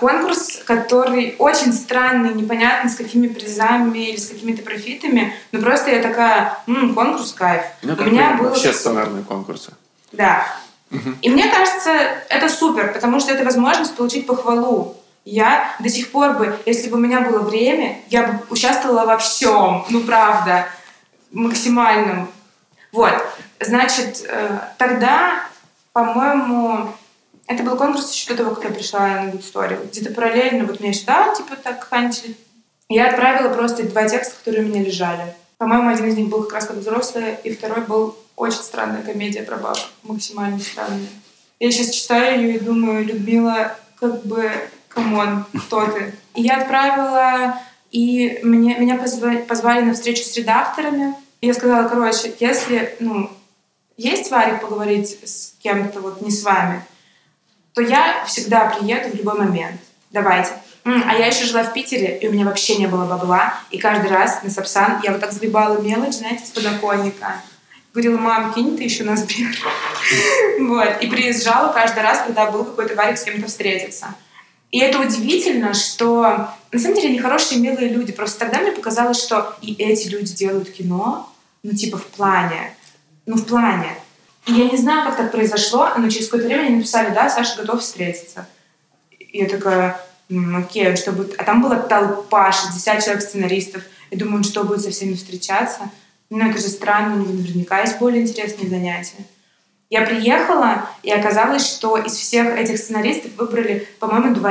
конкурс, который очень странный, непонятно, с какими призами или с какими-то профитами. Но просто я такая: конкурс, кайф. У меня был... Все сценарные конкурсы. Да. Угу. И мне кажется, это супер, потому что это возможность получить похвалу. Я до сих пор бы, если бы у меня было время, я бы участвовала во всем. Ну, правда. Максимальном. Вот. Значит, тогда, по-моему, это был конкурс еще до того, как я пришла на Good Story. Где-то параллельно вот меня сюда, типа, так хантили. Я отправила просто 2 текста, которые у меня лежали. По-моему, один из них был как раз как взрослая, и второй был очень странная комедия про баб. Максимально странная. Я сейчас читаю ее и думаю, Людмила, как бы, камон, кто ты? И я отправила, и меня позвали на встречу с редакторами. И я сказала, короче, если, есть вариант поговорить с кем-то, вот не с вами, то я всегда приеду в любой момент. Давайте. А я еще жила в Питере, и у меня вообще не было бабла. И каждый раз на Сапсан я вот так сгребала мелочь, знаете, с подоконника. Говорила, мам, кинь ты еще на Сбер. Вот. И приезжала каждый раз, когда был какой-то варик с кем-то встретиться. И это удивительно, что на самом деле они хорошие, милые люди. Просто тогда мне показалось, что и эти люди делают кино, в плане. И я не знаю, как так произошло, но через какое-то время они написали, да, Саша готов встретиться. И я такая, окей, что будет... А там была толпа, 60 человек сценаристов. Я думаю, он что, будет со всеми встречаться? Ну, это же странно, у него наверняка есть более интересные занятия. Я приехала, и оказалось, что из всех этих сценаристов выбрали, по-моему, 2,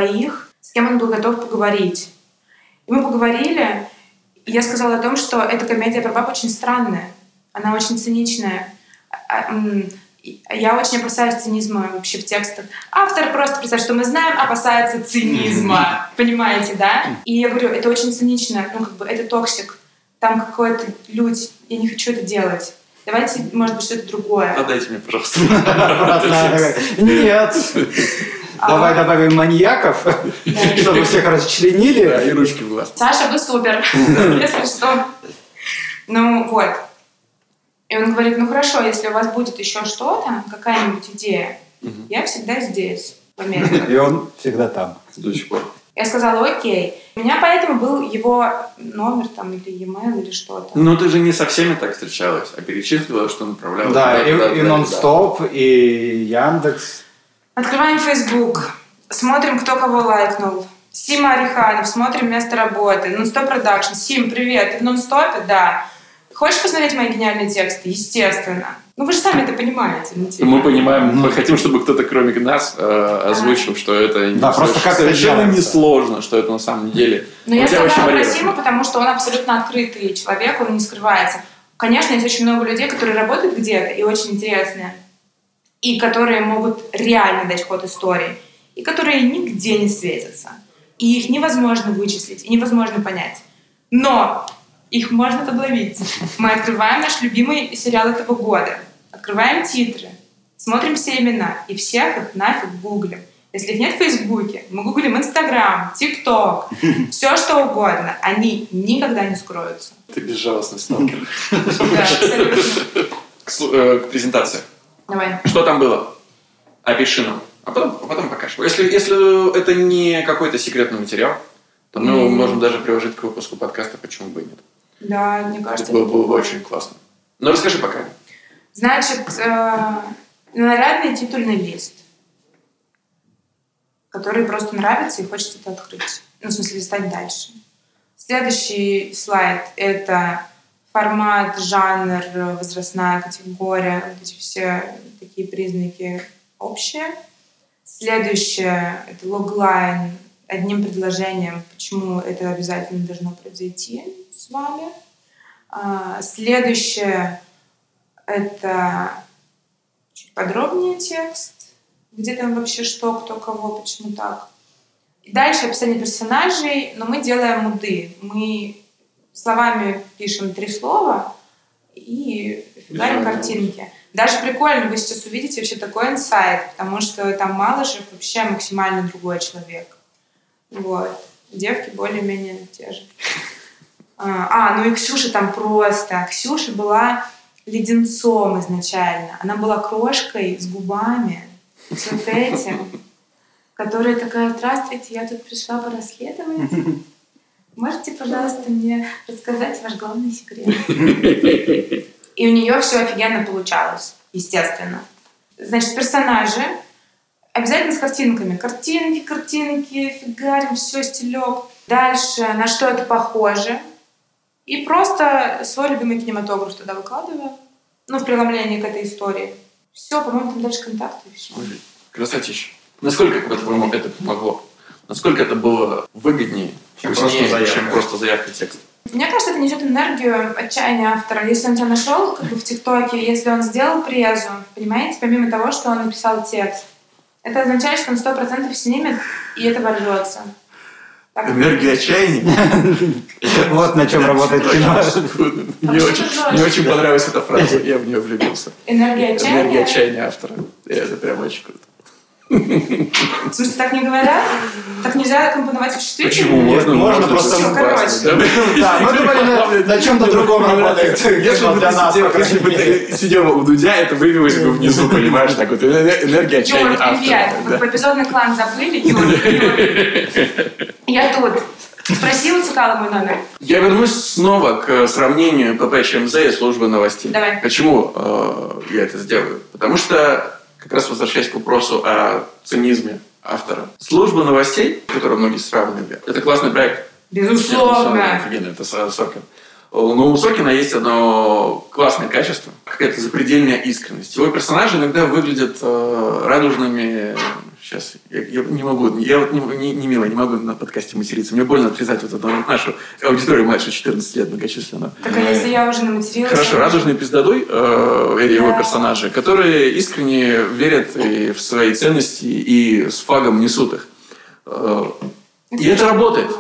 с кем он был готов поговорить. И мы поговорили, и я сказала о том, что эта комедия про баб очень странная, она очень циничная. Я очень опасаюсь цинизма вообще в текстах. Автор просто, представь, что мы знаем, опасается цинизма. Понимаете, да? И я говорю, это очень цинично, это токсик. Там какой-то людь, я не хочу это делать. Давайте, может быть, что-то другое. Подайте мне, пожалуйста. Нет. Давай добавим маньяков, чтобы всех расчленили. Да, и ручки в глаз. Саша, вы супер, если что. Вот. И он говорит, хорошо, если у вас будет еще что-то, какая-нибудь идея, я всегда здесь. И он всегда там. До сих пор. Я сказала, окей. У меня поэтому был его номер там или e-mail или что-то. Но ты же не со всеми так встречалась, а перечислила, что направляла. Да, и Нон-стоп, и Яндекс. Открываем Facebook, смотрим, кто кого лайкнул. Сима Ариханов, смотрим место работы. Нон-стоп продакшн. Сим, привет, ты в Нон-стопе? Да. Хочешь посмотреть мои гениальные тексты? Естественно. Вы же сами это понимаете. Мы понимаем, мы хотим, чтобы кто-то, кроме нас, озвучил, что это не просто совершенно несложно, что это на самом деле. Но я сказала про Симу, потому что он абсолютно открытый человек, он не скрывается. Конечно, есть очень много людей, которые работают где-то и очень интересные, и которые могут реально дать ход истории, и которые нигде не светятся. И их невозможно вычислить, и невозможно понять. Но... их можно подловить. Мы открываем наш любимый сериал этого года. Открываем титры. Смотрим все имена. И всех их нафиг гуглим. Если их нет в Фейсбуке, мы гуглим Инстаграм, ТикТок. Все что угодно. Они никогда не скроются. Ты безжалостный сталкер. Да, абсолютно. К презентации. Давай. Что там было? Опиши нам. А потом покажешь. Если это не какой-то секретный материал, то мы его можем даже приложить к выпуску подкаста, почему бы и нет. Да, мне кажется, это было бы очень классно. Но расскажи пока. Значит, нарядный титульный лист, который просто нравится и хочется это открыть. В смысле, листать дальше. Следующий слайд – это формат, жанр, возрастная категория, вот эти все такие признаки общие. Следующее – это логлайн, одним предложением, почему это обязательно должно произойти с вами. Следующее — это чуть подробнее текст, где там вообще что, кто, кого, почему так. И дальше описание персонажей, но мы делаем муды. Мы словами пишем 3 слова и фигарим картинки. Даже прикольно, вы сейчас увидите вообще такой инсайт, потому что там Малышев вообще максимально другой человек. Вот. Девки более-менее те же. И Ксюша там просто. Ксюша была леденцом изначально. Она была крошкой с губами, с вот этим, которая такая, здравствуйте, я тут пришла порасследовать. Можете, пожалуйста, мне рассказать ваш главный секрет? И у нее все офигенно получалось, естественно. Значит, персонажи. Обязательно с картинками. Картинки, фигарим, все, стилек. Дальше, на что это похоже. И просто свой любимый кинематограф туда выкладываю. Ну, в преломлении к этой истории. Все, по-моему, там даже контакты и все. Красотища. Насколько, по-твоему, это помогло? Насколько это было выгоднее, чем просто заявка текста? Мне кажется, это несет энергию отчаяния автора. Если он тебя нашел, как бы в ТикТоке, если он сделал презу, понимаете, помимо того, что он написал текст, это означает, что он 100% снимет, и это ворвется. Энергия отчаяния? Вот на чем работает кино. Мне очень понравилась эта фраза, я в нее влюбился. Энергия отчаяния? Энергия отчаяния автора. Это прям очень круто. Слушайте, так не говорят? Так нельзя компоновать существительное? Почему? Можно просто... Да, мы думали на чем-то другом работает. Если бы ты сидел у Дудя, это вывелось бы внизу, понимаешь? Так вот, энергия отчаяния автора. Вы эпизодный клан забыли? Я тут. Спросил Цекало мой номер. Я вернусь снова к сравнению ППЧМЗ и службы новостей. Давай. Почему я это сделаю? Потому что... Как раз возвращаясь к вопросу о цинизме автора. «Служба новостей», которую многие сравнивали, это классный проект. Безусловно. Офигенно, это Соркин. Но у Соркина есть одно классное качество. Какая-то запредельная искренность. Его персонажи иногда выглядят радужными... Сейчас, я не могу, я вот не милая, не могу на подкасте материться. Мне больно отрезать вот эту нашу аудиторию младше 14 лет многочисленно. Так, а если я уже наматерилась... Хорошо, радужный пиздодой, его персонажи, которые искренне верят и в свои ценности и с флагом несут их. И это работает.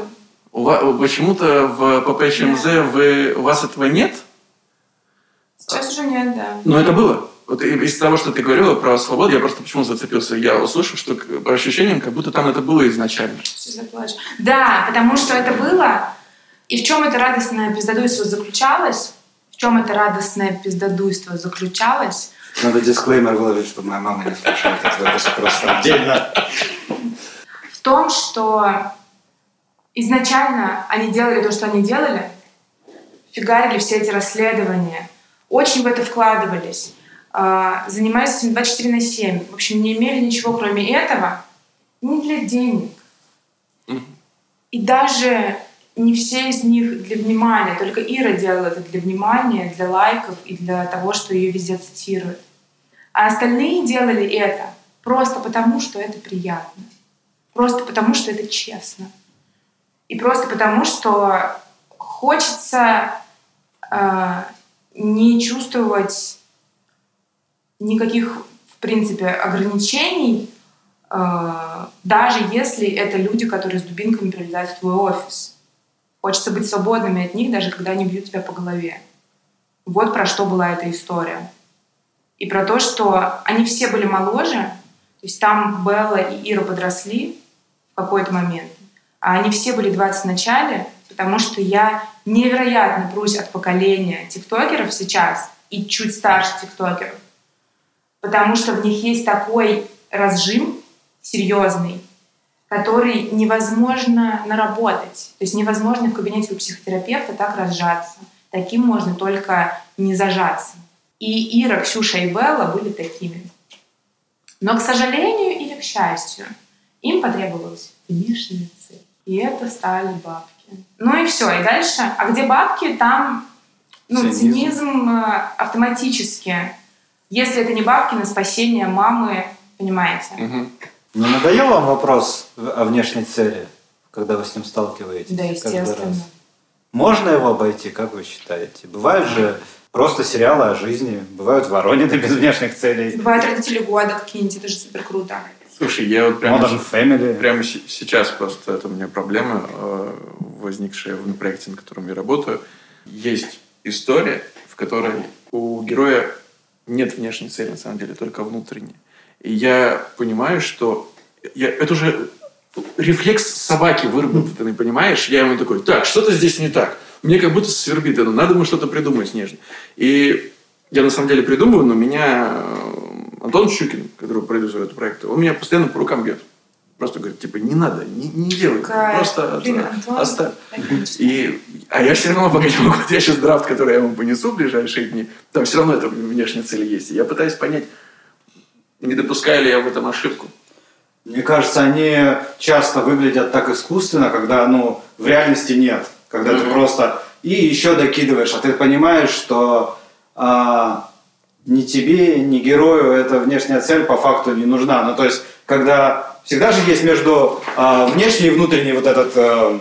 Почему-то в ППЧМЗ у вас этого нет? Сейчас уже нет, да. Но это было. Вот из того, что ты говорила про свободу, я просто почему зацепился. Я услышал, что по ощущениям, как будто там это было изначально. Сейчас заплачу. Да, потому что это было. И в чем это радостное пиздодуйство заключалось? В чем это радостное пиздодуйство заключалось? Надо дисклеймер выложить, чтобы моя мама не слушала этот выпуск просто отдельно. В том, что изначально они делали то, что они делали, фигарили все эти расследования, очень в это вкладывались. Занимались этим 24/7. В общем, не имели ничего, кроме этого, не для денег. И даже не все из них для внимания. Только Ира делала это для внимания, для лайков и для того, что ее везде цитируют. А остальные делали это просто потому, что это приятно. Просто потому, что это честно. И просто потому, что хочется не чувствовать никаких, в принципе, ограничений, даже если это люди, которые с дубинками прилетают в твой офис. Хочется быть свободными от них, даже когда они бьют тебя по голове. Вот про что была эта история. И про то, что они все были моложе, то есть там Белла и Ира подросли в какой-то момент, а они все были 20 в начале, потому что я невероятно прусь от поколения тиктокеров сейчас и чуть старше тиктокеров, потому что в них есть такой разжим серьезный, который невозможно наработать. То есть невозможно в кабинете у психотерапевта так разжаться. Таким можно только не зажаться. И Ира, Ксюша и Белла были такими. Но, к сожалению или к счастью, им потребовалась финишная цель. И это стали бабки. Ну и все. И дальше. А где бабки, там цинизм автоматически. Если это не бабки, на спасение мамы, понимаете. Угу. Не надоел вам вопрос о внешней цели, когда вы с ним сталкиваетесь? Да, естественно. Можно его обойти, как вы считаете? Бывают же просто сериалы о жизни, бывают Воронины без внешних целей. Бывают родители года какие-нибудь, это же супер круто. Слушай, я вот прямо сейчас просто, это у меня проблема, возникшая в проекте, на котором я работаю. Есть история, в которой у героя нет внешней цели, на самом деле, только внутренней. И я понимаю, что... Это уже рефлекс собаки выработанный, понимаешь? Я ему такой, так, что-то здесь не так. Мне как будто свербит, надо ему что-то придумать нежно. И я на самом деле придумываю, но меня Антон Щукин, который продюсер этого проекта, он меня постоянно по рукам бьет. Просто говорит, типа, не надо, не делай. Какая? Просто оставь. А я все равно, пока не могу, я сейчас драфт, который я ему понесу в ближайшие дни, там все равно эта внешняя цель есть. И я пытаюсь понять, не допускаю ли я в этом ошибку. Мне кажется, они часто выглядят так искусственно, когда, в реальности нет. Когда ты просто... И еще докидываешь, а ты понимаешь, что... ни тебе, ни герою эта внешняя цель по факту не нужна. Ну, то есть, когда всегда же есть между внешней и внутренней вот этот,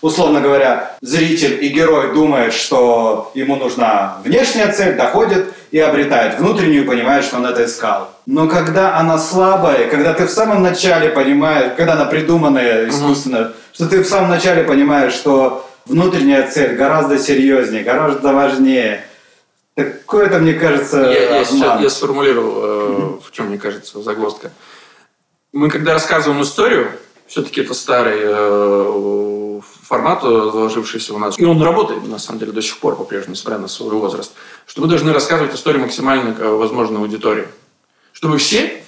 условно говоря, зритель и герой думает, что ему нужна внешняя цель, доходит и обретает внутреннюю и понимает, что он это искал. Но когда она слабая, когда ты в самом начале понимаешь, когда она придуманная искусственно, что ты в самом начале понимаешь, что внутренняя цель гораздо серьезнее, гораздо важнее. Такое-то, мне кажется, я сформулировал, в чем, мне кажется, загвоздка. Мы, когда рассказываем историю, все-таки это старый формат, заложившийся у нас. И он работает, на самом деле, до сих пор по-прежнему, несмотря на свой возраст. Что мы должны рассказывать историю максимально возможной аудитории. Чтобы все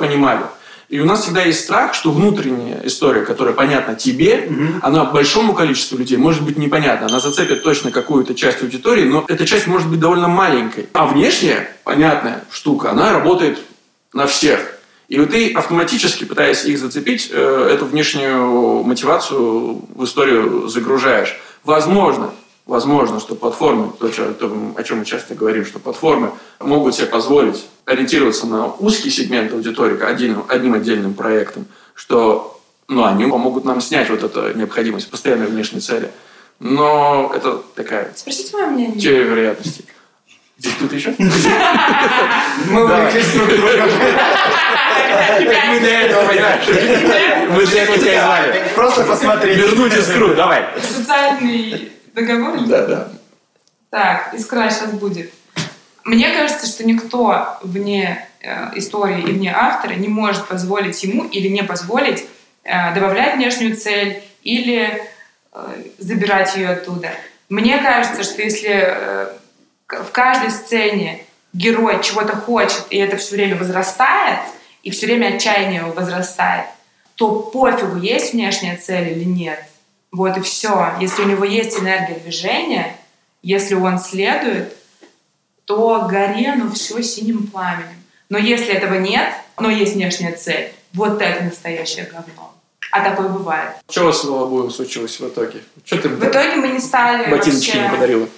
понимали. И у нас всегда есть страх, что внутренняя история, которая понятна тебе, она большому количеству людей может быть непонятна. Она зацепит точно какую-то часть аудитории, но эта часть может быть довольно маленькой. А внешняя, понятная штука, она работает на всех. И вот ты автоматически, пытаясь их зацепить, эту внешнюю мотивацию в историю загружаешь. Возможно, что платформы, о чем мы часто говорим, что платформы могут себе позволить ориентироваться на узкий сегмент аудитории одним отдельным проектом, что они помогут нам снять вот эту необходимость постоянной внешней цели. Но это такая... Спросите мое мнение. Теория вероятности. Здесь кто-то еще? Мы увлеклись друг другом. Мы для этого, понимаешь? Мы для этого тебя звали. Просто посмотри. Вернуть искру, давай. Социальный... Договор? Да. Так, искра сейчас будет. Мне кажется, что никто вне истории и вне автора не может позволить ему или не позволить добавлять внешнюю цель или забирать ее оттуда. Мне кажется, что если в каждой сцене герой чего-то хочет, и это все время возрастает, и все время отчаяние его возрастает, то пофигу, есть внешняя цель или нет. Вот и все. Если у него есть энергия движения, если он следует, то гори оно все синим пламенем. Но если этого нет, но есть внешняя цель, вот это настоящее говно. А такое бывает. Что у вас с Волобуевым случилось в итоге? В итоге мы не стали ботиночки вообще... не подарила.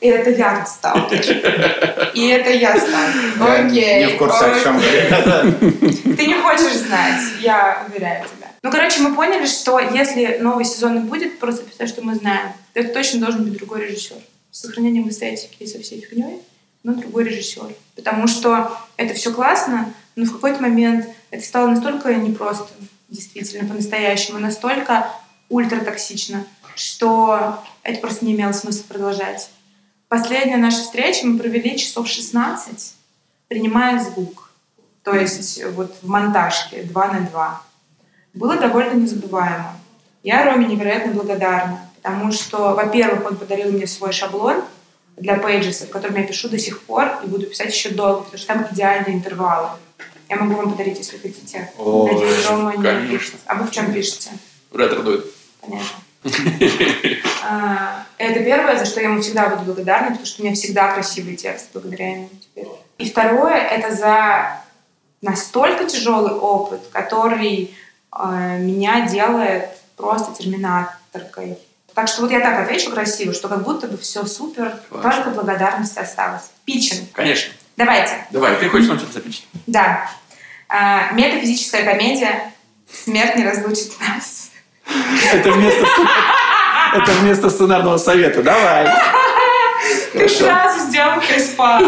И это я тут сталкер. И это я сталкер. Окей. Не в курсе, о чем говорить. Ты не хочешь знать, я уверяю тебя. Мы поняли, что если новый сезон будет, просто представь, что мы знаем, то это точно должен быть другой режиссер. С сохранением эстетики и со всей фигней, но другой режиссер. Потому что это все классно, но в какой-то момент это стало настолько непросто, действительно, по-настоящему, настолько ультратоксично, что это просто не имело смысла продолжать. Последняя наша встреча мы провели часов 16, принимая звук. То есть вот в монтажке 2 на 2. Было довольно незабываемо. Я Роме невероятно благодарна, потому что, во-первых, он подарил мне свой шаблон для пейджесов, которым я пишу до сих пор и буду писать еще долго, потому что там идеальные интервалы. Я могу вам подарить, если хотите. О, надеюсь, Рома не пишет. А вы в чем пишете? Ретро дует. Понятно. Это первое, за что я ему всегда буду благодарна, потому что у меня всегда красивый текст, благодаря ему теперь. И второе, это за настолько тяжелый опыт, который... меня делает просто терминаторкой. Так что вот я так отвечу красиво, что как будто бы все супер, только благодарность осталась. Питчинг. Конечно. Давайте. Давай, ты хочешь нам что-то запичить? Да. Метафизическая комедия «Смерть не разлучит нас». Это вместо сценарного совета. Давай. Ты сразу сделал креспа.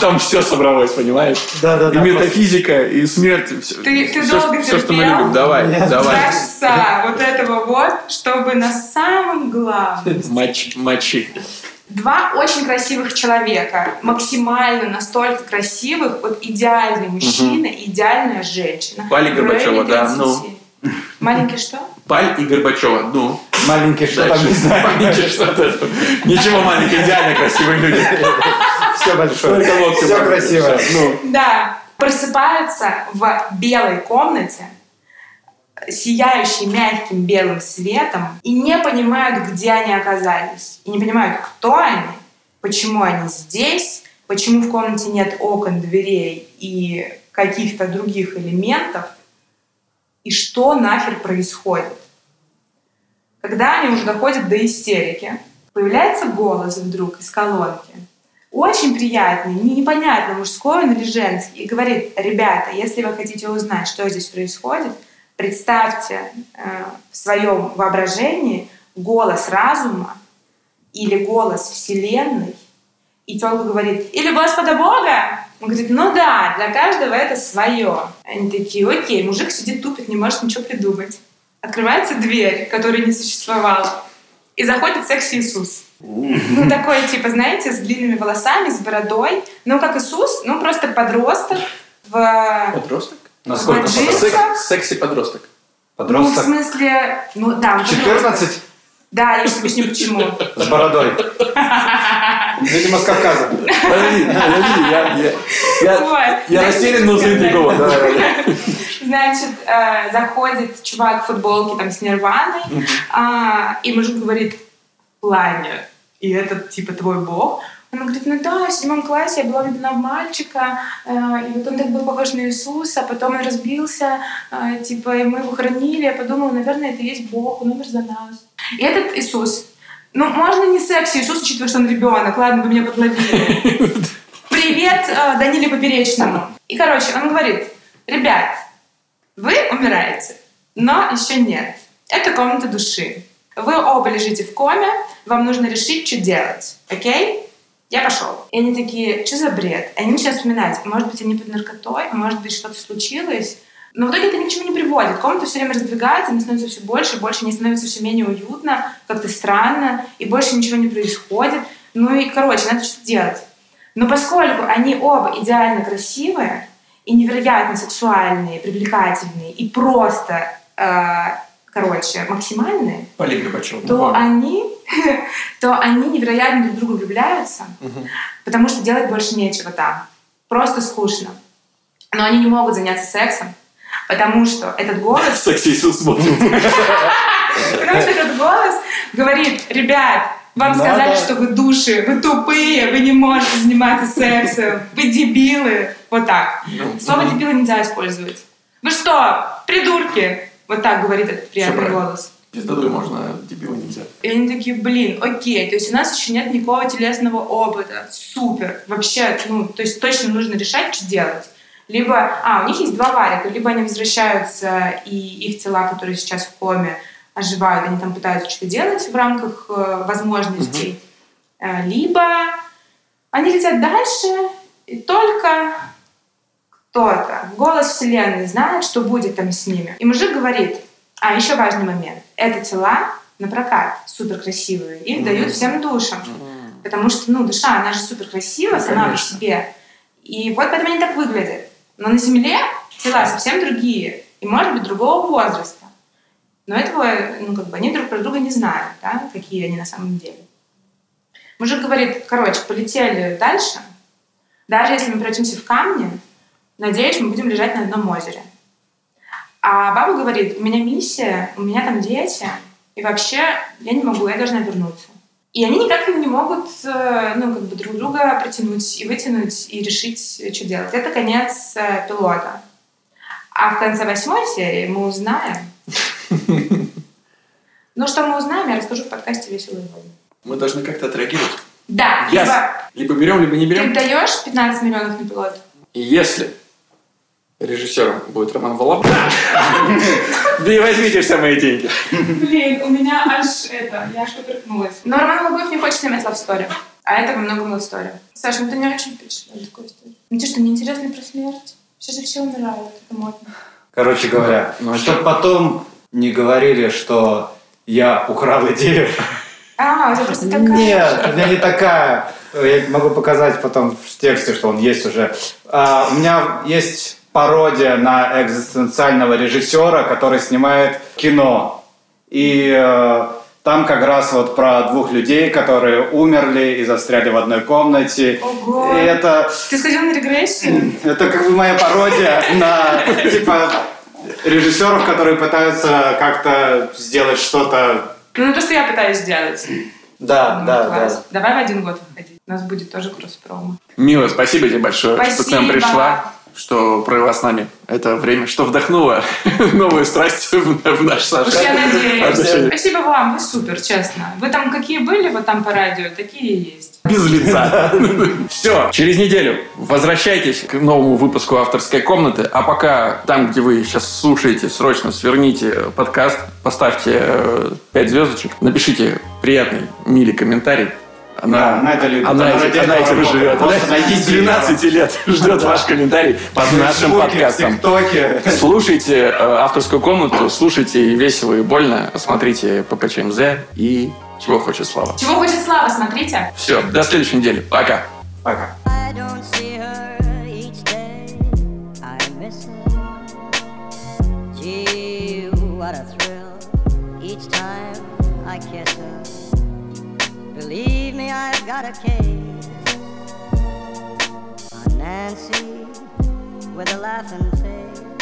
Там все собралось, понимаешь? Да. И метафизика, и смерть. Ты долго терпел. Все, что мы любим. Давай. 2 часа вот этого вот, чтобы на самом главном... Мочи. 2 очень красивых человека. Максимально настолько красивых. Вот идеальный мужчина, идеальная женщина. Пали Горбачева, да. Маленький что? Паль и Горбачева. Ну, маленький что там, не знаю. Маленький что-то. Ничего маленький, идеально красивые люди. Все большое. Все красиво. Да. Просыпаются в белой комнате, сияющей мягким белым светом, и не понимают, где они оказались. И не понимают, кто они, почему они здесь, почему в комнате нет окон, дверей и каких-то других элементов. И что нахер происходит? Когда они уже доходят до истерики, появляется голос вдруг из колонки. очень приятный, непонятно, мужской он или женский, и говорит: ребята, если вы хотите узнать, что здесь происходит, представьте в своем воображении голос разума или голос Вселенной. И тёлка говорит: или Господа Бога? Он говорит: ну да, для каждого это свое. Они такие: окей, мужик сидит, тупит, не может ничего придумать. Открывается дверь, которой не существовала, и заходит секс-Иисус. Ну, такой, типа, знаете, с длинными волосами, с бородой. Ну, как Иисус, ну, просто подросток в... Подросток? Насколько подросток? Секси-подросток. Подросток? Ну, в смысле... Ну, да, 14? Да, я сейчас объясню, почему. С бородой. Видимо, с Кавказа. Подожди, я растерян, но заинтригован. Значит, заходит чувак в футболке там с Нирваной, и мужик говорит: Ланя, и это типа твой бог? Она говорит: ну да, в 7 классе я была влюблена в мальчика, и вот он так был похож на Иисуса, а потом он разбился, типа, и мы его хоронили, я подумала, наверное, это и есть Бог, он умер за нас. И этот Иисус. Ну, можно не секси Иисус, учитывая, что он ребенок. Ладно, вы меня подловили. Привет Даниле Поперечному. И, короче, он говорит: ребят, вы умираете, но еще нет. Это комната души. Вы оба лежите в коме, вам нужно решить, что делать. Окей? Я пошел. И они такие: что за бред? И они начинают вспоминать. Может быть, они под наркотой, может быть, что-то случилось. Но в итоге это ни к чему не приводит. Комната все время раздвигается, она становится все больше и больше, не становится все менее уютно, как-то странно, и больше ничего не происходит. Ну и, короче, надо что-то делать. Но поскольку они оба идеально красивые и невероятно сексуальные, привлекательные и просто, короче, максимальные, то они невероятно друг в друга влюбляются, потому что делать больше нечего там. Просто скучно. Но они не могут заняться сексом, потому что этот голос... Секс-Иисус смотрит. Потому что этот голос говорит: ребят, вам сказали, что вы души, вы тупые, вы не можете заниматься сексом, вы дебилы. Вот так. Слово «дебилы» нельзя использовать. Вы что, придурки? Вот так говорит этот приятный голос. Пиздатую можно, дебилы нельзя. И они такие: блин, окей, то есть у нас еще нет никакого телесного опыта. Супер. Вообще, ну, то есть точно нужно решать, что делать. Либо, у них есть два варика, либо они возвращаются, и их тела, которые сейчас в коме, оживают, они там пытаются что-то делать в рамках возможностей, либо они летят дальше, и только кто-то, голос Вселенной, знает, что будет там с ними. И мужик говорит: еще важный момент, это тела на прокат, суперкрасивые, их дают всем душам, потому что, душа, она же суперкрасива сама по себе. И вот поэтому они так выглядят. Но на Земле тела совсем другие. И, может быть, другого возраста. Но этого, они друг про друга не знают, да, какие они на самом деле. Мужик говорит: короче, полетели дальше. Даже если мы превратимся в камни, надеюсь, мы будем лежать на одном озере. А баба говорит: у меня миссия, у меня там дети. И вообще, я не могу, я должна вернуться. И они никак не могут друг друга притянуть и вытянуть, и решить, что делать. Это конец пилота. А в конце 8 серии мы узнаем... Ну, что мы узнаем, я расскажу в подкасте «Весело и больно». Мы должны как-то отреагировать. Да. Либо берем, либо не берем. Ты даешь 15 миллионов на пилота? И если режиссером будет Роман Волобуев, да и возьмите все мои деньги. Блин, у меня я аж поперхнулась. Но Роман Волобуев не хочет снимать лавстори, а это во многом лавстори. Саша, ты не очень впечатлен такой историей. Ну ты что, неинтересно про смерть? Сейчас же все умирают, это модно. Короче говоря, чтобы потом не говорили, что я украл идею. А, это просто такая. Нет, у меня не такая. Я могу показать потом в тексте, что он есть уже. У меня есть... пародия на экзистенциального режиссера, который снимает кино. И там как раз вот про 2 людей, которые умерли и застряли в одной комнате. Ого! И это... Ты сходил на регрессию? Это как бы моя пародия на типа режиссеров, которые пытаются как-то сделать что-то... то, что я пытаюсь сделать. Да. Давай в 1 год выходить. У нас будет тоже кросс-промо. Мила, спасибо тебе большое, что к нам пришла. что провела с нами это время, что вдохнуло новую страсть в наш Саша. Я надеюсь. Спасибо вам, вы супер, честно. Вы там какие были, вот там по радио, такие и есть. Без лица. Все, через неделю возвращайтесь к новому выпуску «Авторской комнаты». А пока там, где вы сейчас слушаете, срочно сверните подкаст, поставьте 5 звездочек, напишите приятный, милый комментарий. Она живет. Просто найдите 12 лет ждет ваш комментарий под нашим подкастом. Слушайте «Авторскую комнату», слушайте «Весело и больно», смотрите ППЧМЗ и «Чего хочет Слава». «Чего хочет Слава» смотрите. Все, до следующей недели. Пока. Пока. Believe me, I've got a case on Nancy with a laughing face.